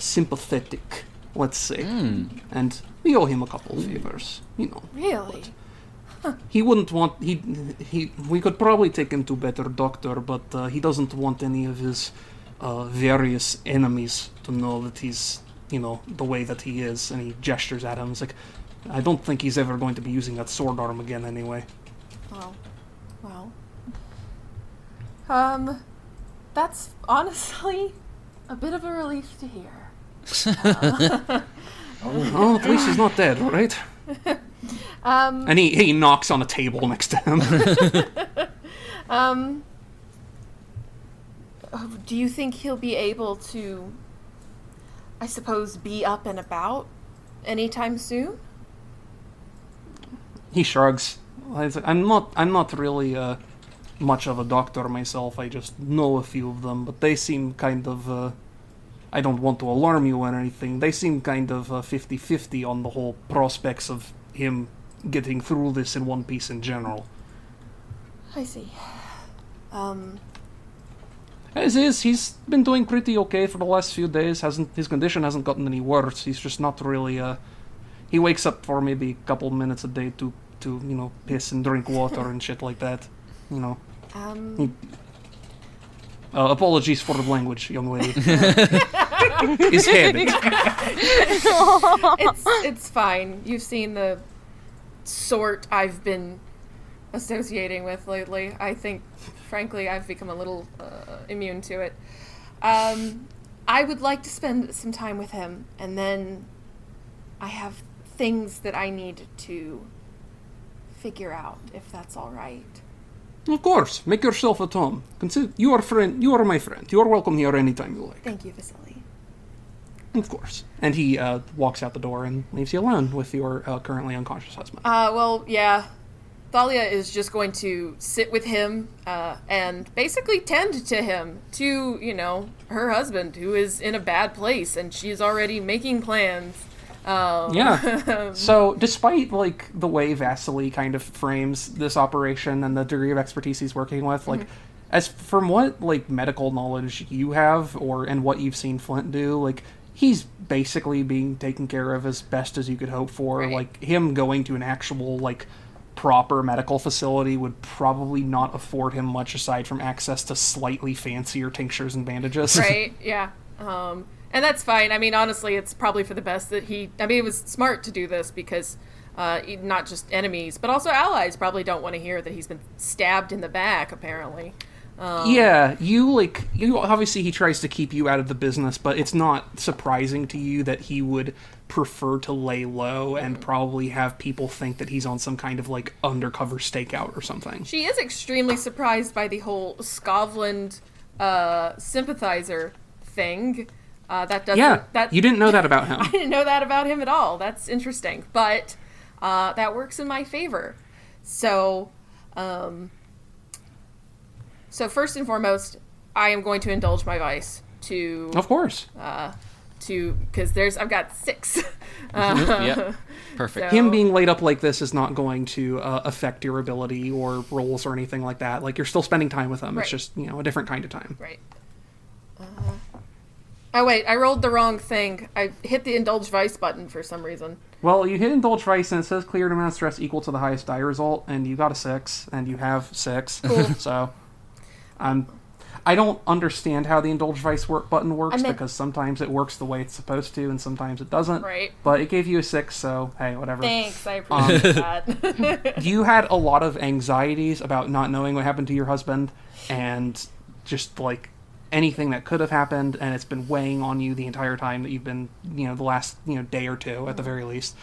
sympathetic, let's say. Mm. And we owe him a couple of favors, Really? Huh. He wouldn't want... We could probably take him to a better doctor, but he doesn't want any of his various enemies to know that he's, the way that he is. And he gestures at him. It's like, I don't think he's ever going to be using that sword arm again anyway. Oh. Wow. That's honestly a bit of a relief to hear. Oh, at least he's not dead, right? And he knocks on a table next to him. Do you think he'll be able to, I suppose, be up and about anytime soon? He shrugs. I'm not really, much of a doctor myself. I just know a few of them, but they seem kind of, I don't want to alarm you or anything, they seem kind of 50-50 on the whole prospects of him getting through this in one piece in general. I see. As is, he's been doing pretty okay for the last few days. His condition hasn't gotten any worse. He's just not really, he wakes up for maybe a couple minutes a day to piss and drink water and shit like that. Apologies for the language, young lady. His head. It's fine. You've seen the sort I've been associating with lately. I think, frankly, I've become a little immune to it. I would like to spend some time with him, and then I have things that I need to figure out if that's all right. Of course. Make yourself at home. You are my friend. You are welcome here anytime you like. Thank you, Vasily. Of course. And he walks out the door and leaves you alone with your currently unconscious husband. Well, yeah. Thalia is just going to sit with him and basically tend to him, to, you know, her husband, who is in a bad place, and she's already making plans. Yeah. So despite, like, the way Vasily kind of frames this operation and the degree of expertise he's working with, like, as from what, like, medical knowledge you have and what you've seen Flint do, like, he's basically being taken care of as best as you could hope for. Right. Like, him going to an actual, like, proper medical facility would probably not afford him much aside from access to slightly fancier tinctures and bandages. Right, yeah. And that's fine. I mean, honestly, it's probably for the best that it was smart to do this because not just enemies, but also allies probably don't want to hear that he's been stabbed in the back, apparently. Yeah, obviously he tries to keep you out of the business, but it's not surprising to you that he would prefer to lay low and probably have people think that he's on some kind of, like, undercover stakeout or something. She is extremely surprised by the whole Scotland sympathizer thing. You didn't know that about him. I didn't know that about him at all. That's interesting. But that works in my favor. So, so first and foremost, I am going to indulge my vice to... Of course. Because I've got 6. Yep. Perfect. So, him being laid up like this is not going to affect your ability or roles or anything like that. Like, you're still spending time with him. Right. It's just, you know, a different kind of time. Right. Oh, wait, I rolled the wrong thing. I hit the Indulge Vice button for some reason. Well, you hit Indulge Vice, and it says cleared amount of stress equal to the highest die result, and you got a 6, and you have 6. Cool. So, I don't understand how the Indulge Vice button works, because sometimes it works the way it's supposed to, and sometimes it doesn't. Right. But it gave you a 6, so, hey, whatever. Thanks, I appreciate that. You had a lot of anxieties about not knowing what happened to your husband, and just, like, anything that could have happened, and it's been weighing on you the entire time that you've been, you know, the last, you know, day or two at the very least.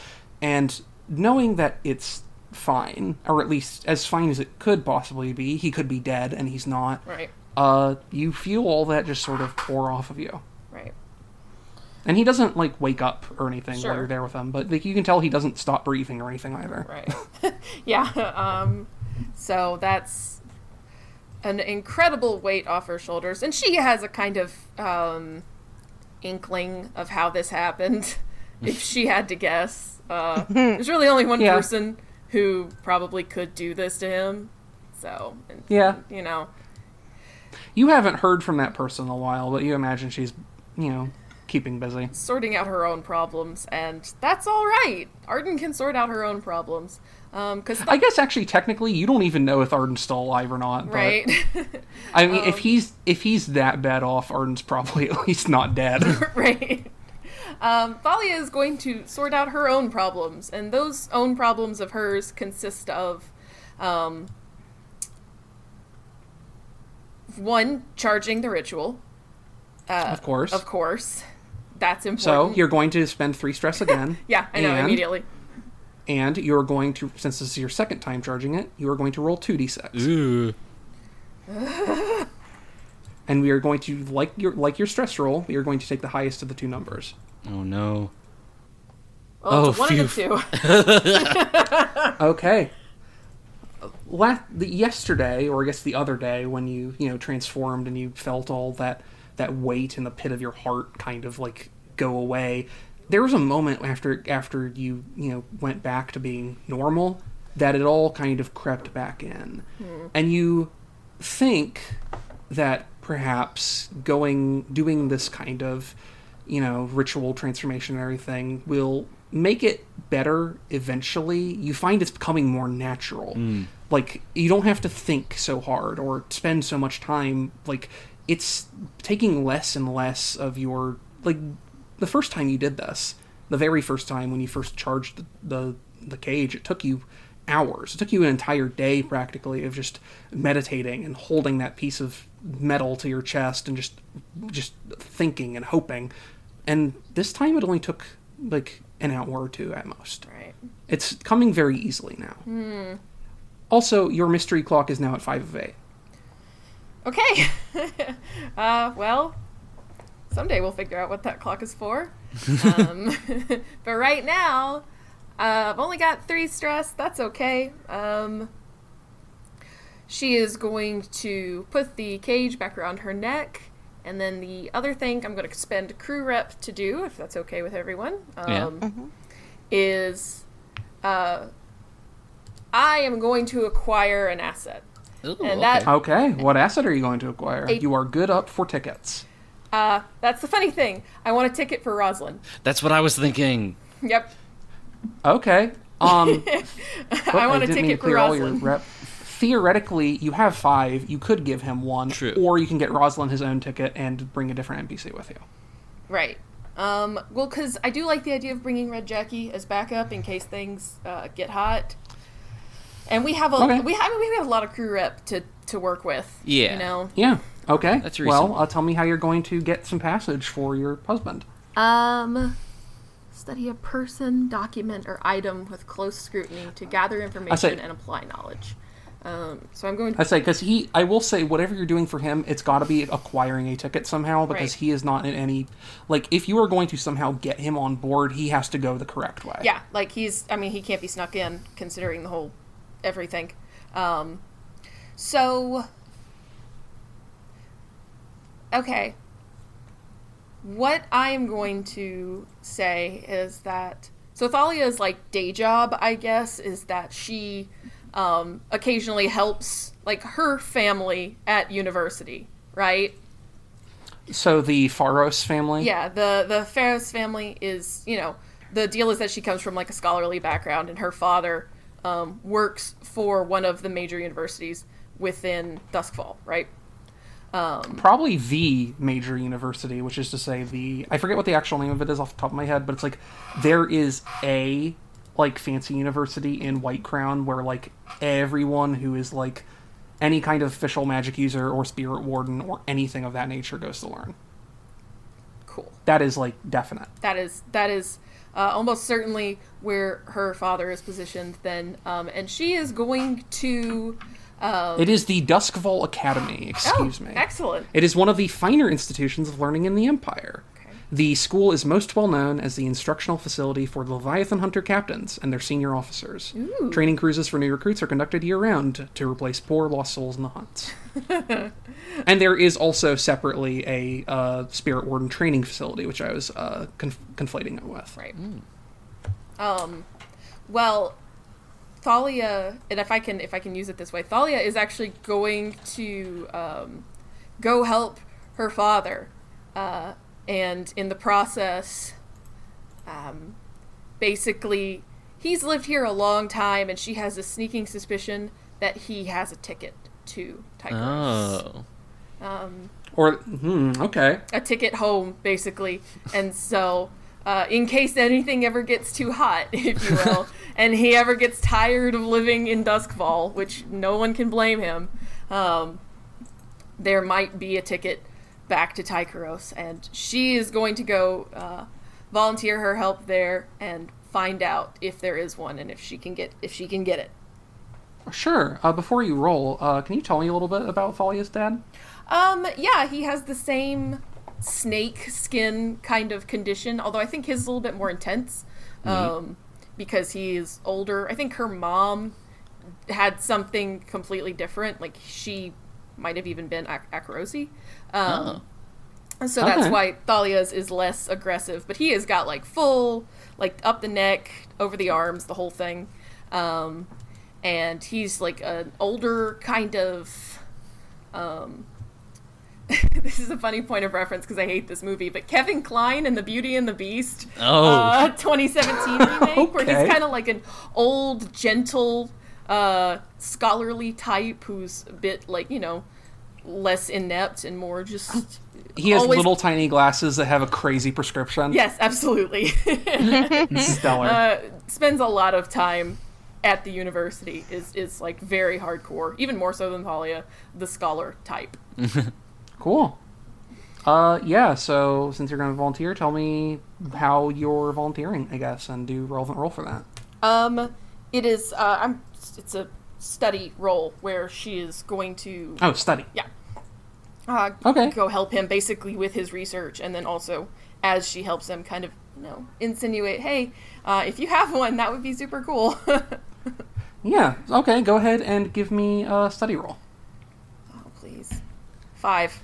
And knowing that it's fine, or at least as fine as it could possibly be, he could be dead and he's not. Right. You feel all that just sort of pour off of you. Right. And he doesn't, like, wake up or anything while you're there with him, but, like, you can tell he doesn't stop breathing or anything either. Right. Yeah. So that's an incredible weight off her shoulders, and she has a kind of inkling of how this happened, if she had to guess. There's really only one person who probably could do this to him, so... And, you know. You haven't heard from that person in a while, but you imagine she's, you know, keeping busy. Sorting out her own problems, and that's all right! Arden can sort out her own problems. I guess actually technically you don't even know if Arden's still alive or not, but right? I mean, if he's that bad off, Arden's probably at least not dead. Right. Thalia is going to sort out her own problems, and those own problems of hers consist of one, charging the ritual. Of course. That's important. So you're going to spend 3 stress again. Yeah, I know, immediately. And you're going to, since this is your second time charging it, you are going to roll 2d6. Ooh. And we are going to, like your stress roll, we are going to take the highest of the 2 numbers. Oh, no. Well, it's 1 of the 2. Okay. Yesterday, or I guess the other day, when you know, transformed and you felt all that weight in the pit of your heart kind of, like, go away... There was a moment after you went back to being normal that it all kind of crept back in. Mm. And you think that perhaps doing this kind of, you know, ritual transformation and everything will make it better eventually. You find it's becoming more natural. Mm. Like, you don't have to think so hard or spend so much time. Like, it's taking less and less of your, like... The first time you did this, the very first time when you first charged the cage, it took you hours. It took you an entire day, practically, of just meditating and holding that piece of metal to your chest and just thinking and hoping. And this time it only took, like, an hour or 2 at most. Right. It's coming very easily now. Also, your mystery clock is now at 8:05. Okay. Well, someday we'll figure out what that clock is for. But right now, I've only got 3 stress. That's okay. She is going to put the cage back around her neck. And then the other thing I'm going to spend crew rep to do, if that's okay with everyone, is I am going to acquire an asset. Ooh, and that, okay, what asset are you going to acquire? You are good up for tickets. That's the funny thing. I want a ticket for Rosalind. That's what I was thinking. Yep. Okay. I want a ticket for Rosalind. Theoretically, you have 5. You could give him 1. True. Or you can get Rosalind his own ticket and bring a different NPC with you. Right. Well, because I do like the idea of bringing Red Jackie as backup in case things get hot. And we have a we have a lot of crew rep to work with. Yeah. You know? Yeah. Okay. That's reasonable. Well, tell me how you're going to get some passage for your husband. Study a person, document, or item with close scrutiny to gather information and apply knowledge. So I'm going to... I will say, whatever you're doing for him, it's got to be acquiring a ticket somehow, because he is not in any... Like, if you are going to somehow get him on board, he has to go the correct way. Yeah, like, he can't be snuck in, considering the whole everything. Okay. What I am going to say is that... So Thalia's, day job, I guess, is that she... occasionally helps, her family at university, right? So the Pharos family? Yeah, the Pharos family is, the deal is that she comes from, a scholarly background, and her father works for one of the major universities within Duskfall, right? Probably the major university, which is to say I forget what the actual name of it is off the top of my head, but it's, there is a... fancy university in White Crown where everyone who is any kind of official magic user or spirit warden or anything of that nature goes to learn. Cool. That is definite. That is almost certainly where her father is positioned then, and she is going to it is the Duskfall Academy, excuse me. Excellent. It is one of the finer institutions of learning in the Empire. The school is most well known as the instructional facility for the Leviathan Hunter captains and their senior officers. Ooh. Training cruises for new recruits are conducted year-round to replace poor lost souls in the hunts. And there is also separately a Spirit Warden training facility, which I was conflating it with. Right. Mm. Well, Thalia, and if I can use it this way, Thalia is actually going to go help her father. And in the process, basically, he's lived here a long time, and she has a sneaking suspicion that he has a ticket to Tigris. Oh. A ticket home, basically. And so, in case anything ever gets too hot, if you will, and he ever gets tired of living in Duskfall, which no one can blame him, there might be a ticket back to Tycheros, and she is going to go volunteer her help there and find out if there is one and if she can get it. Sure. Before you roll, can you tell me a little bit about Thalia's dad? Yeah, he has the same snake skin kind of condition, although I think his is a little bit more intense because he is older. I think her mom had something completely different. She might have even been Akarosi. So that's why Thalia's is less aggressive, but he has got full, up the neck, over the arms, the whole thing. And he's an older kind of, this is a funny point of reference because I hate this movie, but Kevin Kline in the Beauty and the Beast 2017 remake, where he's kind of an old, gentle, scholarly type who's a bit, less inept and more just... He has little tiny glasses that have a crazy prescription. Yes, absolutely. Stellar. Spends a lot of time at the university, is very hardcore, even more so than Thalia, the scholar type. Cool. Yeah, so since you're going to volunteer, tell me how you're volunteering, I guess, and do relevant role for that. It is, it's a study role where she is going to... Oh, study. Yeah. Go help him basically with his research, and then also, as she helps him, kind of, you know, insinuate, hey, if you have one, that would be super cool. Yeah, okay, go ahead and give me a study roll. Oh, please. 5.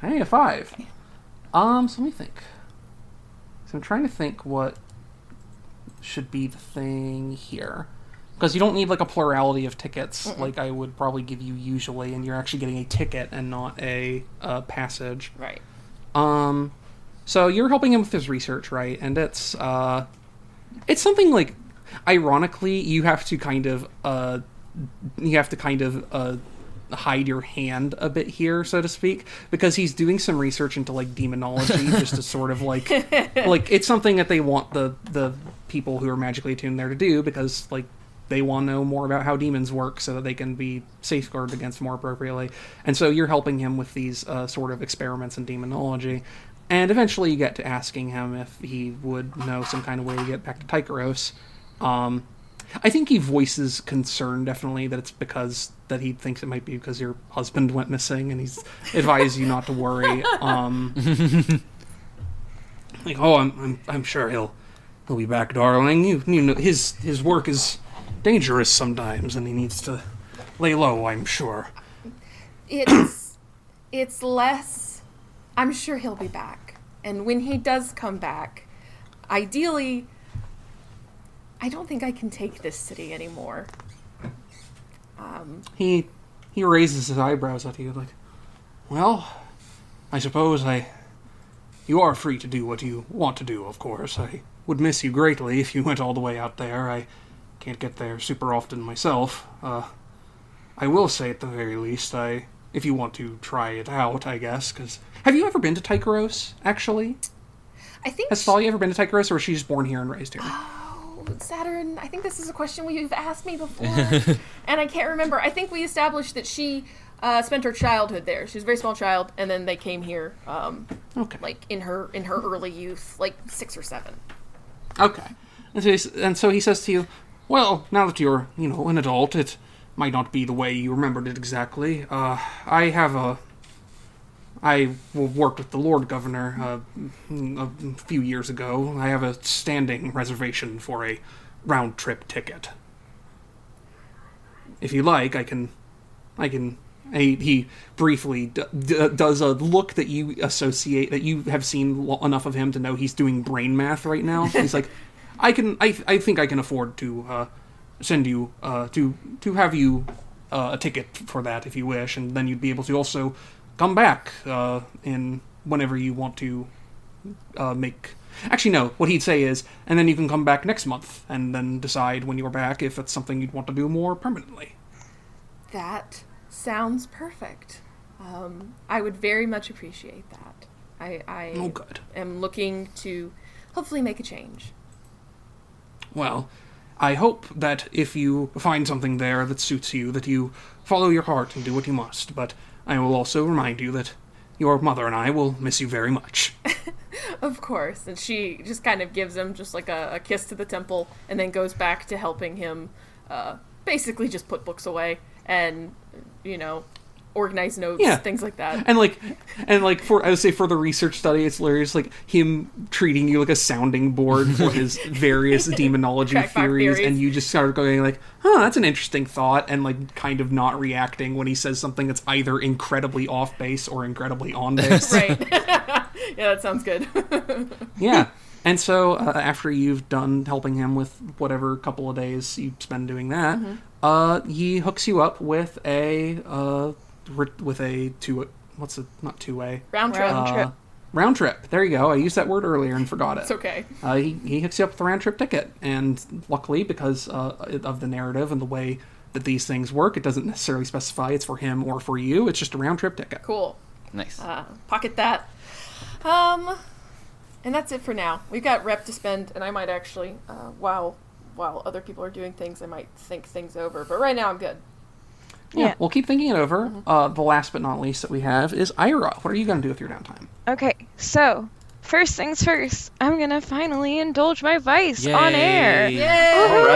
Hey, a 5. Okay. So let me think. So I'm trying to think what should be the thing here. Because you don't need, like, a plurality of tickets, like I would probably give you usually, and you're actually getting a ticket and not a passage. Right. So you're helping him with his research, right? And it's something like, ironically, you have to kind of hide your hand a bit here, so to speak, because he's doing some research into, like, demonology, just to sort of, like... Like, it's something that they want the people who are magically attuned there to do, because, like, they want to know more about how demons work so that they can be safeguarded against more appropriately. And so you're helping him with these sort of experiments in demonology. And eventually you get to asking him if he would know some kind of way to get back to Tycheros. I think he voices concern, definitely, that it's because that he thinks it might be because your husband went missing, and he's advised you not to worry. Like, oh, I'm sure he'll be back, darling. You know, his work is dangerous sometimes, and he needs to lay low, I'm sure. It's less, I'm sure he'll be back. And when he does come back, ideally, I don't think I can take this city anymore. He raises his eyebrows at you, like, well, I suppose you are free to do what you want to do, of course. I would miss you greatly if you went all the way out there. I can't get there super often myself. I will say, at the very least, if you want to try it out, I guess, because... Have you ever been to Tycheros, actually? Has Thalia ever been to Tycheros, or was she just born here and raised here? Saturn, I think this is a question you've asked me before, and I can't remember. I think we established that she spent her childhood there. She was a very small child, and then they came here, like in her early youth, like 6 or 7. Okay, and so he says to you, "Well, now that you're, you know, an adult, it might not be the way you remembered it exactly. I worked with the Lord Governor a few years ago. I have a standing reservation for a round-trip ticket. If you like, I can. He briefly does a look that you associate, that you have seen enough of him to know he's doing brain math right now. He's like, I think I can afford to send you to have you a ticket for that if you wish, and then you'd be able to also." Come back in whenever you want to make... Actually, no. What he'd say is, and then you can come back next month and then decide when you're back if it's something you'd want to do more permanently. That sounds perfect. I would very much appreciate that. I am looking to hopefully make a change. Well, I hope that if you find something there that suits you, that you follow your heart and do what you must, but... I will also remind you that your mother and I will miss you very much. Of course. And she just kind of gives him just like a kiss to the temple and then goes back to helping him basically just put books away and, you know, organize notes, things like that. And for, I would say, for the research study, it's hilarious, like, him treating you like a sounding board for his various demonology theories, and you just start going like, huh, that's an interesting thought, and, like, kind of not reacting when he says something that's either incredibly off base or incredibly on base. Right. Yeah, that sounds good. Yeah. And so, after you've done helping him with whatever couple of days you spend doing that, he hooks you up with a two... What's a... Not two-way. Round trip. Round trip. There you go. I used that word earlier and forgot it. It's okay. He hooks you up with a round trip ticket. And luckily, because of the narrative and the way that these things work, it doesn't necessarily specify it's for him or for you. It's just a round trip ticket. Cool. Nice. Pocket that. And that's it for now. We've got rep to spend, and I might actually, while other people are doing things, I might think things over. But right now, I'm good. Yeah, we'll keep thinking it over. The last but not least that we have is Ira. What are you going to do with your downtime? Okay, so first things first, I'm going to finally indulge my vice on air. Yay! All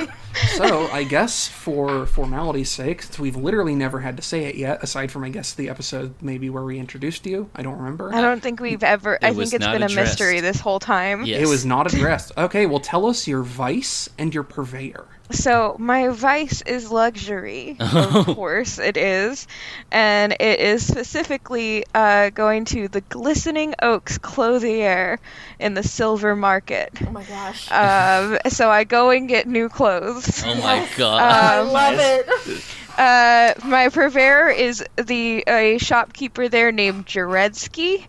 right. So I guess for formality's sake, since we've literally never had to say it yet, aside from I guess the episode maybe where we introduced you, I don't remember. I don't think we've ever. I think it's been a mystery this whole time. Yes. It was not addressed. Okay, well tell us your vice and your purveyor. So my vice is luxury. Of course it is. And it is specifically going to the Glistening Oaks clothier in the Silver Market. Oh my gosh. So I go and get new clothes. Oh my god. I love it. My purveyor is a shopkeeper there named Jaretsky.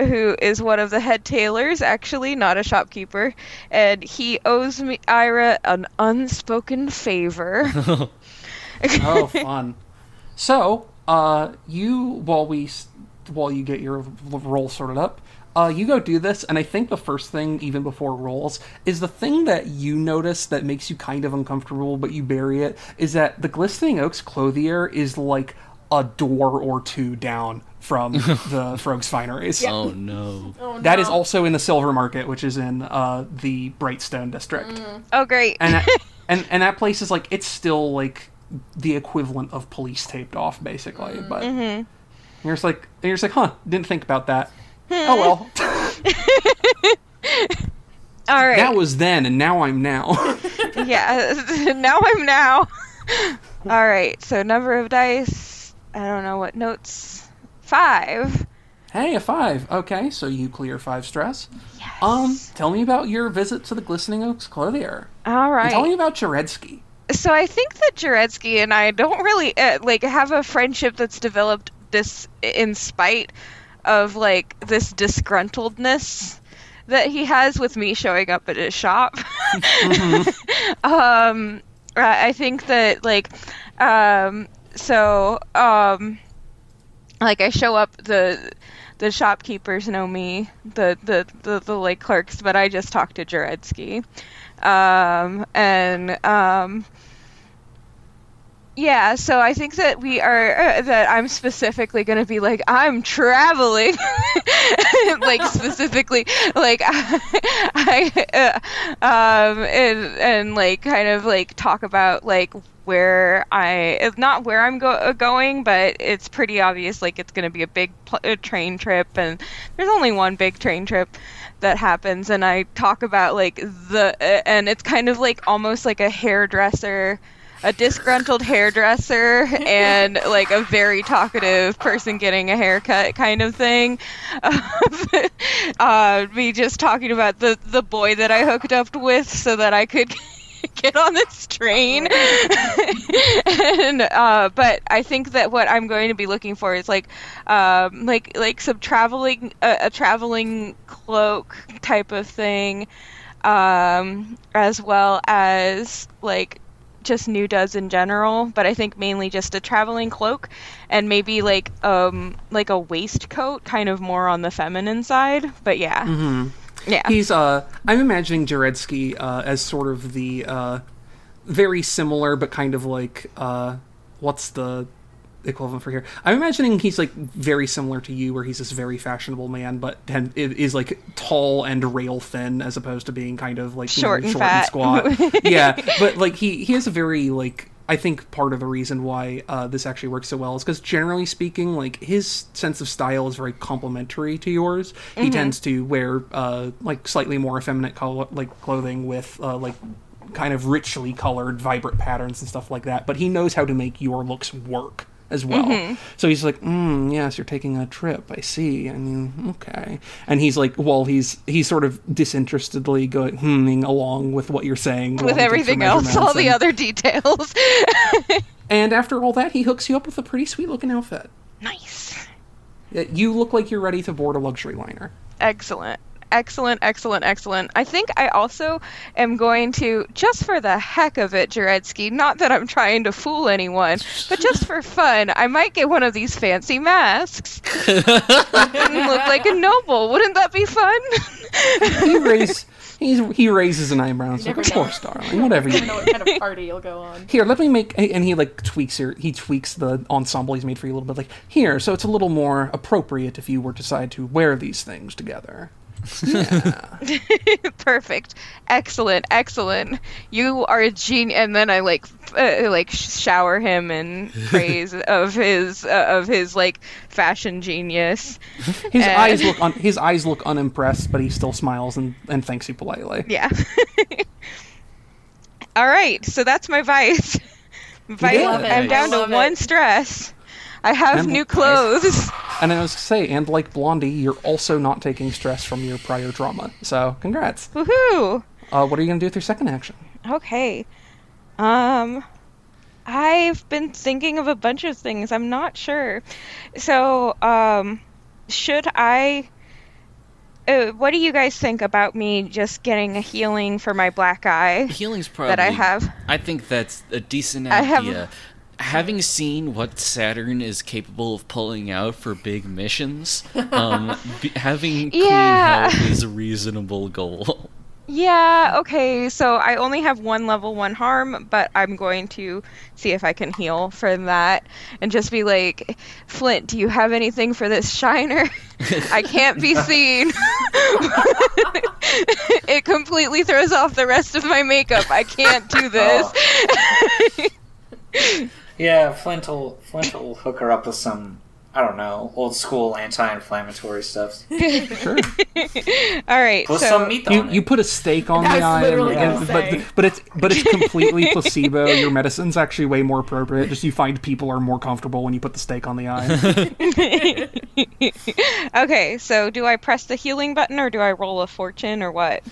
Who is one of the head tailors, actually, not a shopkeeper. And he owes me, Ira, an unspoken favor. Oh, fun. So, you, while you get your roll sorted up, you go do this, and I think the first thing, even before rolls, is the thing that you notice that makes you kind of uncomfortable, but you bury it, is that the Glistening Oaks clothier is like a door or two down from the Frog's Fineries. Yeah. Oh, no. That is also in the Silver Market, which is in the Brightstone District. Mm. Oh, great. And that place is, like, it's still, like, the equivalent of police taped off, basically. Mm. But you're just like, huh, didn't think about that. Oh, well. All right. That was then, and now I'm now. Yeah, now I'm now. All right, so number of dice. I don't know what notes. 5. Hey, a 5. Okay, so you clear 5 stress. Yes. Tell me about your visit to the Glistening Oaks clothier. All right. And tell me about Jaretsky. So I think that Jaretsky and I don't really have a friendship that's developed this in spite of like this disgruntledness that he has with me showing up at his shop. Mm-hmm. I think that I show up, the shopkeepers know me, the clerks, but I just talk to Jaretsky. So I think that I'm specifically going to be like, I'm traveling, and talk about, like, where I'm going, but it's pretty obvious, like, it's going to be a big train trip, and there's only one big train trip that happens, and I talk about, like, and it's kind of, like, almost like a hairdresser, a disgruntled hairdresser, and, like, a very talkative person getting a haircut kind of thing. Me just talking about the boy that I hooked up with so that I could get on this train. But I think that what I'm going to be looking for is some traveling, a traveling cloak type of thing, as well as like just new duds in general. But I think mainly just a traveling cloak and maybe like a waistcoat, kind of more on the feminine side. But yeah. Mm-hmm. Yeah. He's, I'm imagining Jaretsky as sort of the very similar, but kind of like, what's the equivalent for here? I'm imagining he's like very similar to you, where he's this very fashionable man, but is like tall and rail thin, as opposed to being kind of like short and squat. Yeah, but like he has a very like. I think part of the reason why this actually works so well is because, generally speaking, like his sense of style is very complementary to yours. Mm-hmm. He tends to wear like slightly more effeminate clothing with like kind of richly colored, vibrant patterns and stuff like that. But he knows how to make your looks work as well. Mm-hmm. So he's like, yes, you're taking a trip. I see. I mean, okay. And he's like, well, he's sort of disinterestedly going along with what you're saying. With everything else, all the other details. And after all that, he hooks you up with a pretty sweet looking outfit. Nice. You look like you're ready to board a luxury liner. Excellent. Excellent, excellent, excellent. I think I also am going to, just for the heck of it, Jaretsky, not that I'm trying to fool anyone, but just for fun, I might get one of these fancy masks. And look like a noble. Wouldn't that be fun? He raises an eyebrow and is like, of course, darling, whatever you know what kind of party you'll go on. Here, let me make... And he, like, tweaks the ensemble he's made for you a little bit. Like, here, so it's a little more appropriate if you were to decide to wear these things together. Yeah. Perfect. Excellent. Excellent. You are a genius. And then I like shower him in praise of his like fashion genius. His eyes look unimpressed, but he still smiles and thanks you politely. Yeah. All right. So that's my vice. I'm down to one stress. I have new clothes. And I was to say, and like Blondie, you're also not taking stress from your prior trauma. So, congrats. Woohoo! What are you going to do with your second action? Okay. I've been thinking of a bunch of things. I'm not sure. So, should I... what do you guys think about me just getting a healing for my black eye? Healing's probably... That I have? I think that's a decent idea. Having seen what Saturn is capable of pulling out for big missions, having clean health is a reasonable goal. Yeah, okay, so I only have one level 1 harm, but I'm going to see if I can heal for that and just be like, Flint, do you have anything for this shiner? I can't be seen. It completely throws off the rest of my makeup. I can't do this. Oh. Yeah, Flint will hook her up with some, I don't know, old school anti-inflammatory stuff. Sure. All right. Put some meat on it. You put a steak on the eye, but it's completely placebo. Your medicine's actually way more appropriate. Just you find people are more comfortable when you put the steak on the eye. Okay, so do I press the healing button or do I roll a fortune or what?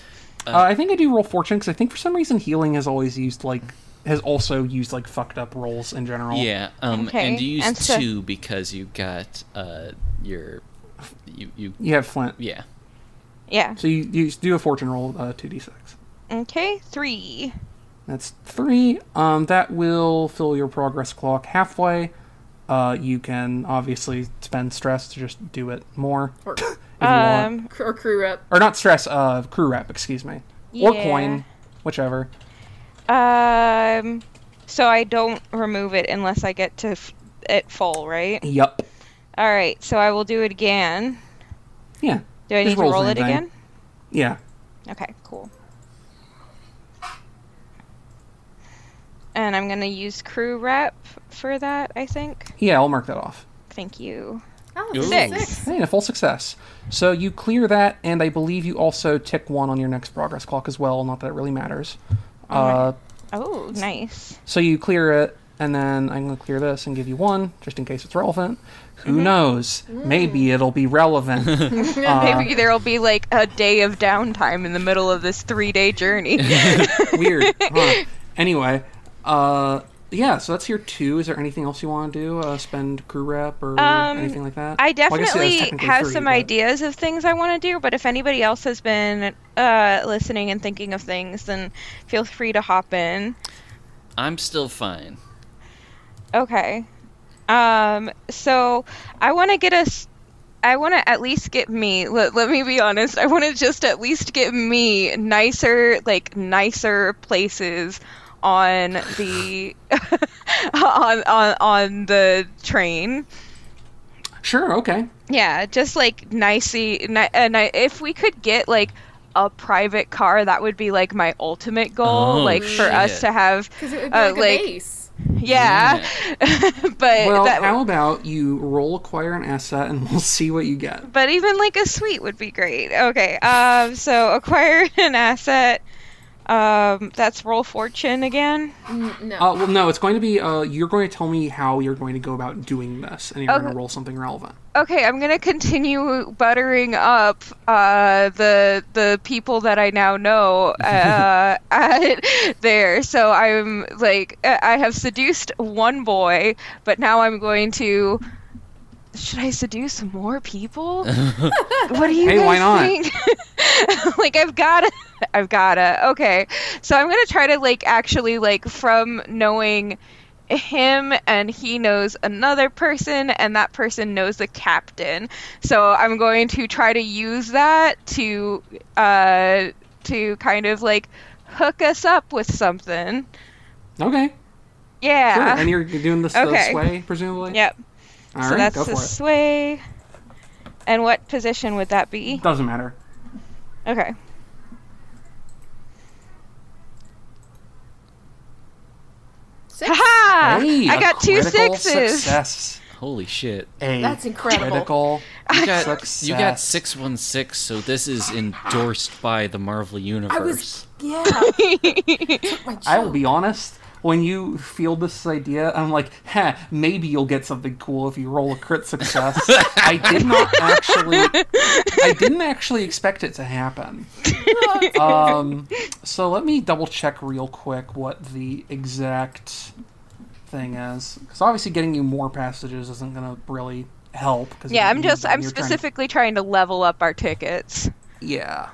I think I do roll fortune because I think for some reason healing is always used like. Has also used, like, fucked up rolls in general. Yeah, okay. And you used two because you got, You have Flint. Yeah. Yeah. So you do a fortune roll, 2d6. Okay, 3. That's 3. That will fill your progress clock halfway. You can obviously spend stress to just do it more. Or, if you want. Or crew rep. Or not stress, crew rep, excuse me. Yeah. Or coin, whichever. So I don't remove it unless I get to it full, right? Yep. All right, so I will do it again. Yeah. Do I need to roll it again? Yeah. Okay, cool. And I'm going to use crew rep for that, I think. Yeah, I'll mark that off. Thank you. Oh, 6. Hey, a full success. So you clear that, and I believe you also tick 1 on your next progress clock as well, not that it really matters. Oh, nice. So you clear it, and then I'm going to clear this and give you 1, just in case it's relevant. Who knows? Maybe it'll be relevant. Maybe there'll be, like, a day of downtime in the middle of this 3-day journey. Weird. Huh. Anyway, yeah, so that's your 2. Is there anything else you want to do? Spend crew rep or anything like that? I definitely have some ideas of things I want to do, but if anybody else has been listening and thinking of things, then feel free to hop in. I'm still fine. Okay. So I want to get us... I want to at least get me, let me be honest, I want to just at least get me nicer places on the on the train. Sure, okay. Yeah, just like nicey. If we could get like a private car, that would be like my ultimate goal. For us to have, because it would be like a base. Yeah. But how about you roll acquire an asset and we'll see what you get. But even like a suite would be great. Okay, so acquire an asset. That's roll fortune again? No. Well, no, it's going to be, you're going to tell me how you're going to go about doing this, and you're going to roll something relevant. Okay, I'm going to continue buttering up, the people that I now know, there. So I'm, like, I have seduced one boy, but now I'm going to... Should I seduce more people? What do you guys think? Like, I've gotta. Okay, so I'm gonna try to like actually like from knowing him, and he knows another person, and that person knows the captain. So I'm going to try to use that to kind of like hook us up with something. Okay. Yeah. Sure. And you're doing this sway, presumably. Yep. All right, that's the sway. And what position would that be? Doesn't matter. Okay. Six. Ha-ha! Hey, I got two sixes. Success. Holy shit. That's incredible. You got 616, so this is endorsed by the Marvel Universe. I will be honest, when you feel this idea, I'm like, maybe you'll get something cool if you roll a crit success. I didn't actually expect it to happen. So let me double check real quick what the exact thing is, because obviously getting you more passages isn't going to really help. I'm specifically trying to level up our tickets. Yeah.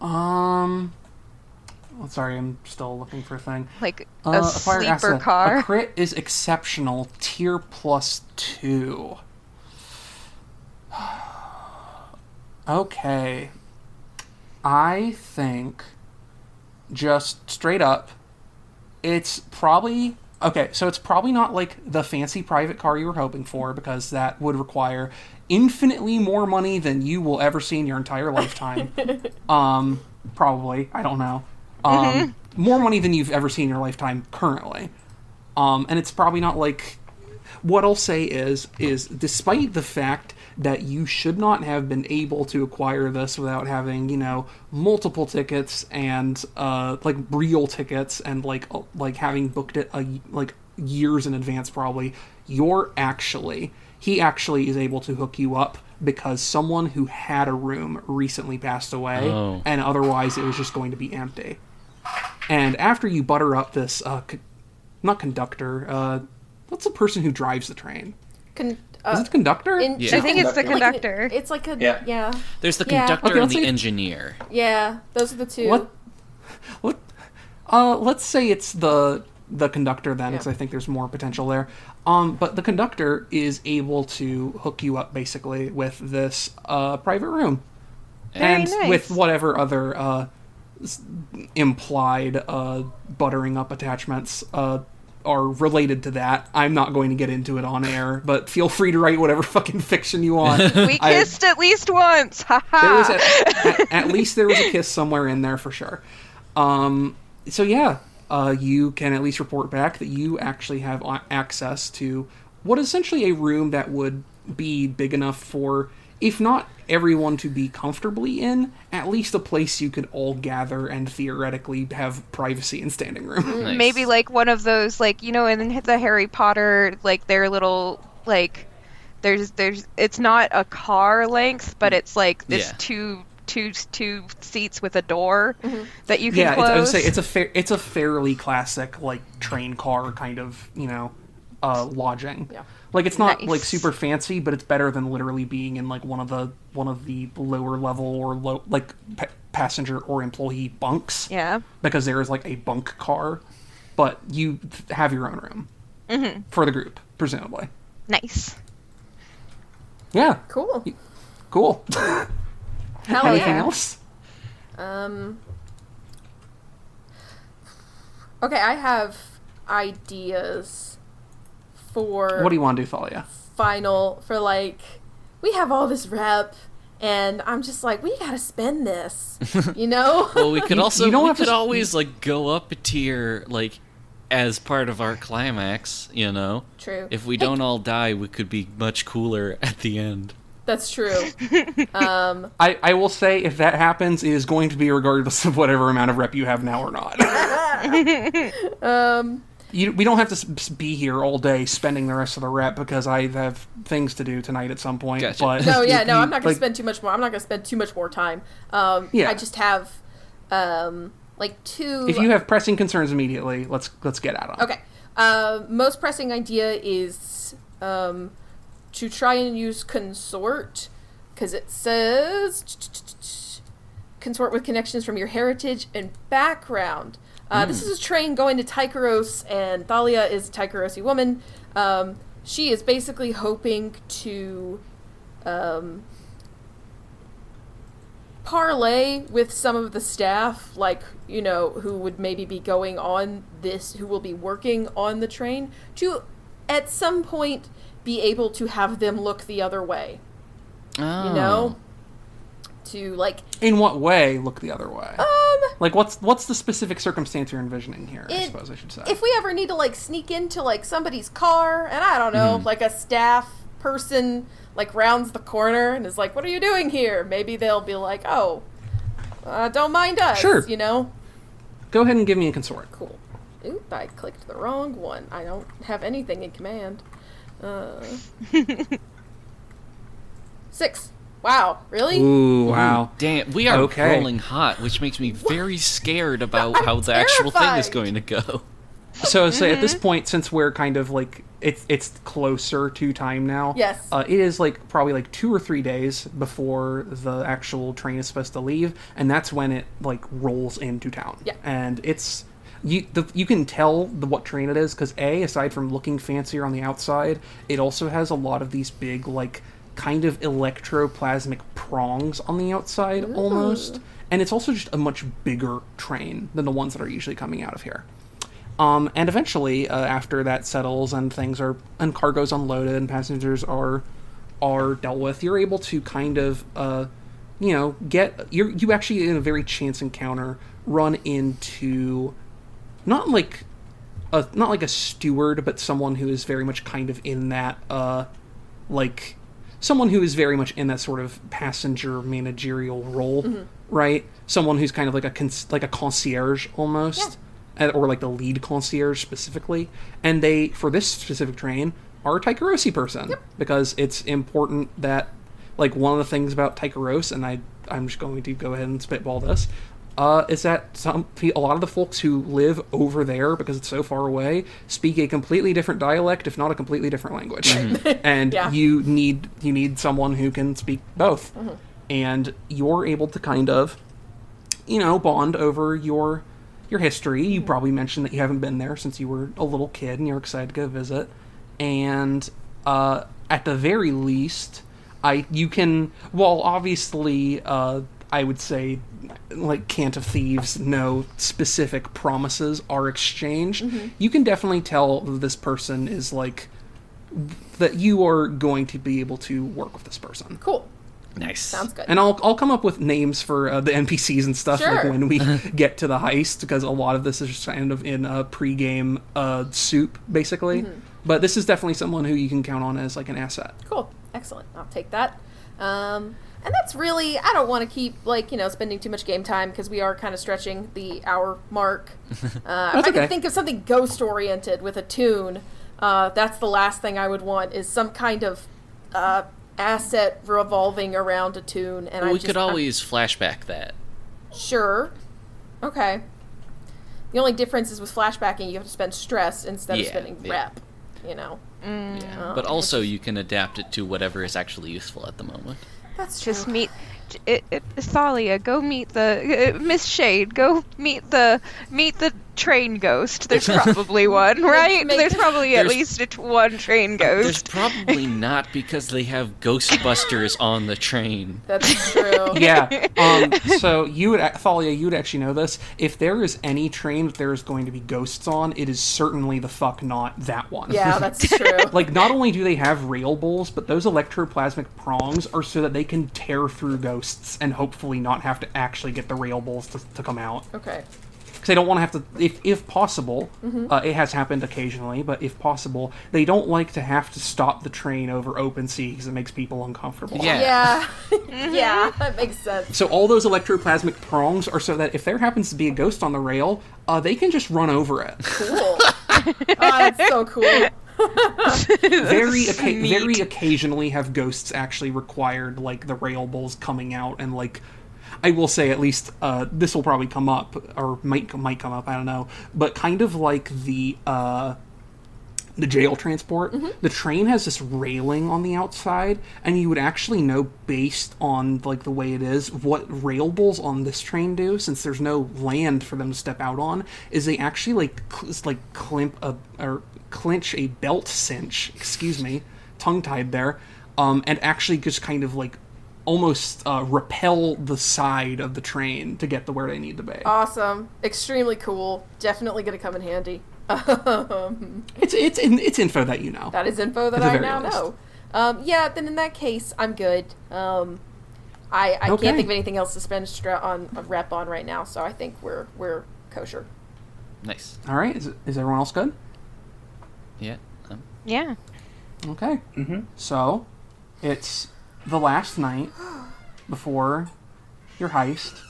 Sorry, I'm still looking for a thing. Like a sleeper car. A crit is exceptional, tier +2. Okay. I think just straight up, it's probably not like the fancy private car you were hoping for, because that would require infinitely more money than you will ever see in your entire lifetime. Probably. I don't know. More money than you've ever seen in your lifetime currently. And it's probably not like... What I'll say is despite the fact that you should not have been able to acquire this without having, multiple tickets and, real tickets and, like having booked it, years in advance probably, he actually is able to hook you up because someone who had a room recently passed away, and otherwise it was just going to be empty. And after you butter up this, not conductor, what's the person who drives the train? Is it the conductor? I think it's the conductor. It's like a. There's the conductor and the engineer. Yeah, those are the two. What? Let's say it's the conductor then, because I think there's more potential there. But the conductor is able to hook you up basically with this private room, and nice. With whatever other implied buttering up attachments. Are related to that. I'm not going to get into it on air, but feel free to write whatever fucking fiction you want. We kissed at least once. At least there was a kiss somewhere in there for sure. You can at least report back that you actually have access to what is essentially a room that would be big enough for, if not everyone to be comfortably in, at least a place you could all gather and theoretically have privacy and standing room. Nice. Maybe like one of those, in the Harry Potter, their little, there's it's not a car length, but it's this two seats with a door that you can close. Yeah, I would say it's a fairly classic train car kind of lodging. Yeah. It's not nice. Super fancy, but it's better than literally being in one of the lower level or passenger or employee bunks. Yeah, because there is a bunk car, but you have your own room for the group, presumably. Nice. Yeah. Cool. Cool. Anything else? Okay, I have ideas. What do you want to do, Thalia? We have all this rep, and I'm just we gotta spend this, Well, we could also, always, go up a tier, as part of our climax, True. If we don't all die, we could be much cooler at the end. That's true. I will say, if that happens, it is going to be regardless of whatever amount of rep you have now or not. We don't have to be here all day spending the rest of the rep, because I have things to do tonight at some point. Gotcha. But I'm not going to spend too much more. I'm not going to spend too much more time. I just have two. If you have pressing concerns immediately, let's get at them. Okay. Most pressing idea is to try and use consort, because it says consort with connections from your heritage and background. This is a train going to Tycheros, and Thalia is a Tycherosi woman. She is basically hoping to parlay with some of the staff, who would maybe be going on this, who will be working on the train, to at some point be able to have them look the other way. Oh. to, like... In what way look the other way? Like, what's the specific circumstance you're envisioning here, I suppose I should say? If we ever need to, like, sneak into, like, somebody's car, and I don't know, like, a staff person, like, rounds the corner and is like, what are you doing here? Maybe they'll be like, oh, don't mind us, sure, you know? Go ahead and give me a consort. Cool. Oop, I clicked the wrong one. I don't have anything in command. 6. Wow, really? Ooh, wow. Damn, we are rolling hot, which makes me very scared about how the actual thing is going to go. So, say at this point, since we're kind of like, it's closer to time now. Yes. It is like probably like 2 or 3 days before the actual train is supposed to leave, and that's when it like rolls into town. Yeah. And it's... You can tell what train it is, because aside from looking fancier on the outside, it also has a lot of these big, like, kind of electroplasmic prongs on the outside, almost. And it's also just a much bigger train than the ones that are usually coming out of here. And eventually, after that settles and things are... and cargo's unloaded and passengers are dealt with, you're able to kind of, you know, get... You actually, in a very chance encounter, run into... Not like a steward, but someone who is very much kind of in that, like, someone who is very much in that sort of passenger managerial role, right? Someone who's kind of like a concierge almost, or like the lead concierge specifically. And they, for this specific train, are a Tycherosi person, because it's important that, like, one of the things about Tycheros, and I'm just going to go ahead and spitball this, is that a lot of the folks who live over there, because it's so far away, speak a completely different dialect, if not a completely different language. And you need someone who can speak both. And you're able to kind of, you know, bond over your history. You probably mentioned that you haven't been there since you were a little kid and you're excited to go visit. And at the very least, obviously... I would say, like, Cant of Thieves, no specific promises are exchanged. You can definitely tell this person is, like, that you are going to be able to work with this person. Cool. Nice. Sounds good. And I'll come up with names for the NPCs and stuff like when we get to the heist, because a lot of this is just kind of in pre-game soup, basically. But this is definitely someone who you can count on as, like, an asset. Cool. Excellent. I'll take that. And that's really, I don't want to keep, like, you know, spending too much game time, because we are kind of stretching the hour mark. If I could think of something ghost-oriented with a tune, that's the last thing I would want, is some kind of asset revolving around a tune. And we could always flashback that. Sure. Okay. The only difference is with flashbacking, you have to spend stress instead of spending rep, you know. But also you can adapt it to whatever is actually useful at the moment. That's true. Just meet Thalia. Go meet the Miss Shade. Go meet the train ghost. There's probably one, right? There's probably at least one train ghost. There's probably not, because they have Ghostbusters on the train. That's true. Yeah. So Thalia, you would actually know this. If there is any train that there is going to be ghosts on, it is certainly the fuck not that one. Yeah, that's true. Like, not only do they have rail bowls, but those electroplasmic prongs are so that they can tear through ghosts and hopefully not have to actually get the rail bowls to come out. Okay. Because they don't want to have to, if possible, it has happened occasionally, but if possible, they don't like to have to stop the train over open sea, because it makes people uncomfortable. Yeah, that makes sense. So all those electroplasmic prongs are so that if there happens to be a ghost on the rail, they can just run over it. Cool. Oh, that's so cool. Very occasionally have ghosts actually required, like, the rail bowls coming out and, like, I will say, at least, this will probably come up, or might come up, I don't know, but kind of like the jail transport, the train has this railing on the outside, and you would actually know, based on, like, the way it is, what rail bowls on this train do, since there's no land for them to step out on, is they actually, like, clinch a belt cinch, excuse me, tongue-tied there, and actually just kind of, like, almost repel the side of the train to get to where they need to be. Awesome. Extremely cool. Definitely going to come in handy. It's info that you know. That is info that I now know. Then in that case, I'm good. I can't think of anything else to spend on a rep on right now, so I think we're kosher. Nice. All right. Is everyone else good? Yeah. Yeah. Okay. Mm-hmm. So, it's the last night before your heist,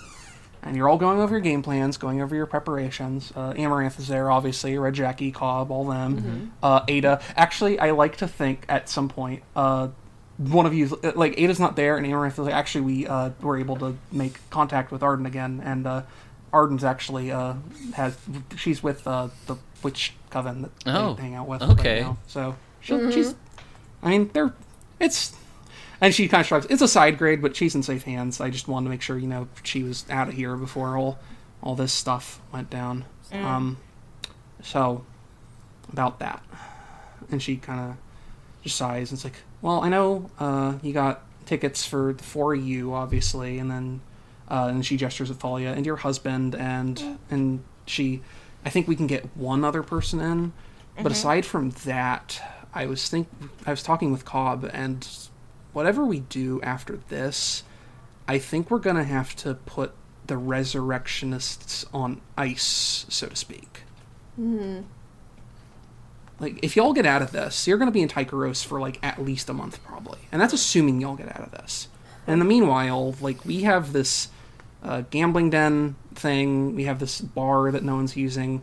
and you're all going over your game plans, going over your preparations. Amaranth is there, obviously. Red Jackie, Cobb, all them. Mm-hmm. Ada. Actually, I like to think at some point, one of you, like, Ada's not there, and Amaranth is like, actually, we were able to make contact with Arden again, and Arden's actually she's with the witch coven that they hang out with right now. So she's, I mean, and she kind of shrugs. It's a side grade, but she's in safe hands. I just wanted to make sure, you know, she was out of here before all this stuff went down. Mm. So about that, and she kind of just sighs and it's like, well, I know you got tickets for the four of you, obviously, and then. And she gestures at Thalia and your husband, and she, I think we can get one other person in, but aside from that, I was talking with Cobb, and whatever we do after this, I think we're gonna have to put the Resurrectionists on ice, so to speak. Mm-hmm. Like, if y'all get out of this, you're gonna be in Tycheros for like at least a month probably, and that's assuming y'all get out of this. In the meanwhile, like, we have this gambling den thing, we have this bar that no one's using,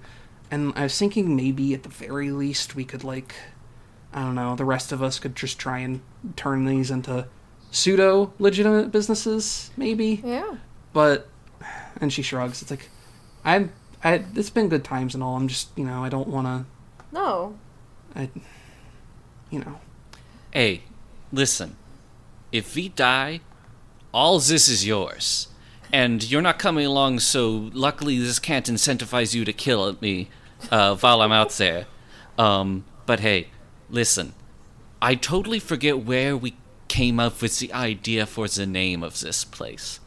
and I was thinking maybe at the very least we could, like, I don't know, the rest of us could just try and turn these into pseudo-legitimate businesses, maybe? Yeah. But, and she shrugs, it's like, it's been good times and all, I'm just, you know, I don't want to... No. Hey, listen. If we die... all this is yours, and you're not coming along, so luckily this can't incentivize you to kill me while I'm out there. But hey, listen, I totally forget where we came up with the idea for the name of this place,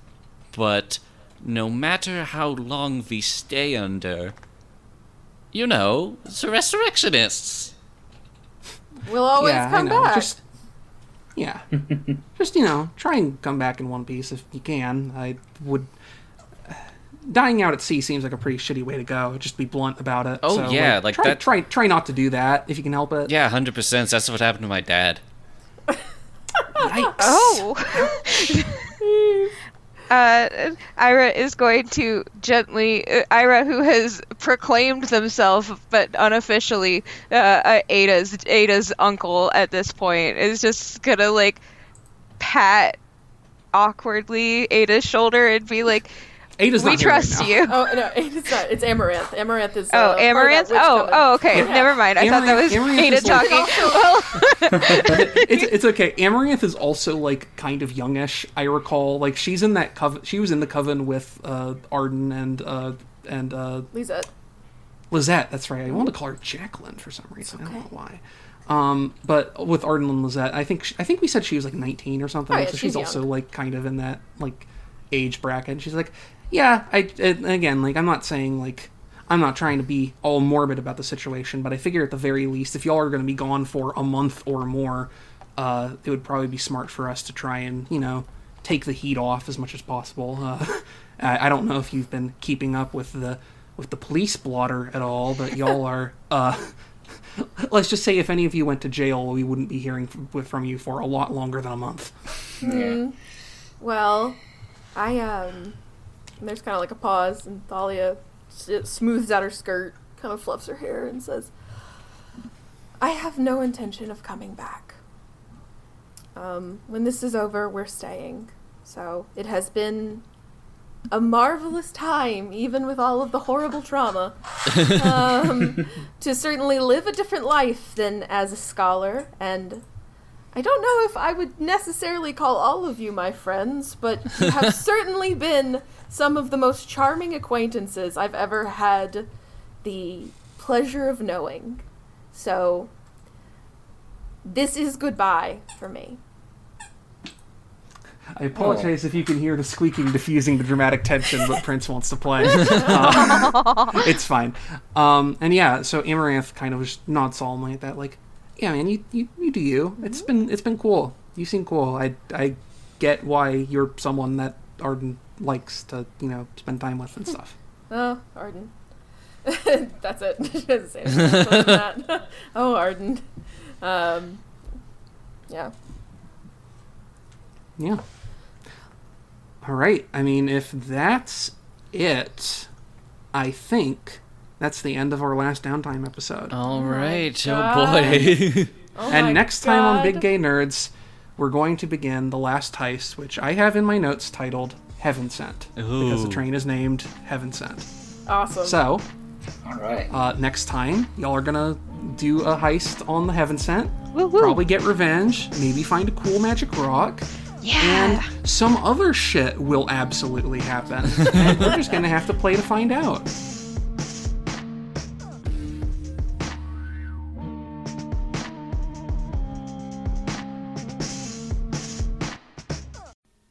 but no matter how long we stay under, you know, the Resurrectionists. We'll always come back. Yeah. Just, you know, try and come back in one piece if you can. I would... Dying out at sea seems like a pretty shitty way to go. Just be blunt about it. Oh, so, yeah. Like try, that... Try not to do that if you can help it. Yeah, 100%. That's what happened to my dad. Yikes. Oh. Ira is going to gently... Ira, who has proclaimed themselves, but unofficially, Ada's uncle at this point, is just gonna, like, pat awkwardly Ada's shoulder and be like, Ada's we trust right you. Oh, no, Ada's not. It's Amaranth. Amaranth is... oh, Amaranth? Oh, okay. Yeah. Never mind. I thought that was Amaranth Ada talking. It's okay. Amaranth is also, like, kind of youngish, I recall. Like, she's in that coven... She was in the coven with Arden and Lizette, that's right. I want to call her Jacqueline for some reason. Okay. I don't know why. But with Arden and Lizette, I think we said she was, like, 19 or something. Oh, yeah, so she's also, like, kind of in that, like, age bracket. And she's like... Yeah, again, like, I'm not saying, like, I'm not trying to be all morbid about the situation, but I figure at the very least, if y'all are going to be gone for a month or more, it would probably be smart for us to try and, you know, take the heat off as much as possible. I don't know if you've been keeping up with the police blotter at all, but y'all are, let's just say if any of you went to jail, we wouldn't be hearing from you for a lot longer than a month. Mm. Yeah. Well, and there's kind of like a pause, and Thalia smooths out her skirt, kind of fluffs her hair, and says, I have no intention of coming back. When this is over, we're staying. So it has been a marvelous time, even with all of the horrible trauma, to certainly live a different life than as a scholar. And I don't know if I would necessarily call all of you my friends, but you have certainly been... some of the most charming acquaintances I've ever had the pleasure of knowing. So, this is goodbye for me. I apologize if you can hear the squeaking diffusing the dramatic tension that Prince wants to play. It's fine. So Amaranth kind of just nods solemnly at that, like, yeah, man, you do you. Mm-hmm. It's been cool. You seem cool. I get why you're someone that Arden likes to, you know, spend time with and stuff. Oh, Arden. That's it. She doesn't say anything like that. Oh, Arden. Yeah. Yeah. All right. I mean, if that's it, I think that's the end of our last downtime episode. All right. Oh, boy. Oh, and next time on Big Gay Nerds, we're going to begin the last heist, which I have in my notes titled Heaven Sent. Ooh. Because the train is named Heaven Sent. Awesome. So, all right. Next time, y'all are going to do a heist on the Heaven Sent. Woo-woo. Probably get revenge. Maybe find a cool magic rock. Yeah. And some other shit will absolutely happen. And we're just going to have to play to find out.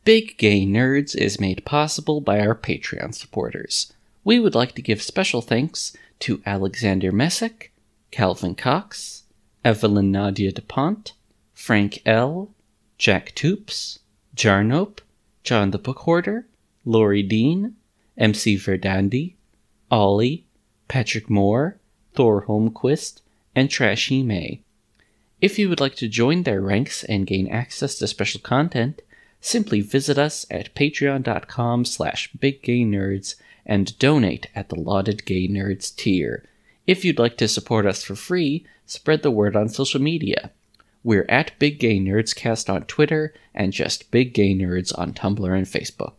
Big Gay Nerds is made possible by our Patreon supporters. We would like to give special thanks to Alexander Messick, Calvin Cox, Evelyn Nadia DuPont, Frank L., Jack Toops, Jarnope, John the Book Hoarder, Lori Dean, MC Verdandi, Ollie, Patrick Moore, Thor Holmquist, and Trashy May. If you would like to join their ranks and gain access to special content, simply visit us at patreon.com/biggaynerds and donate at the lauded Gay Nerds tier. If you'd like to support us for free, spread the word on social media. We're at Big Gay Nerdscast on Twitter and just Big Gay Nerds on Tumblr and Facebook.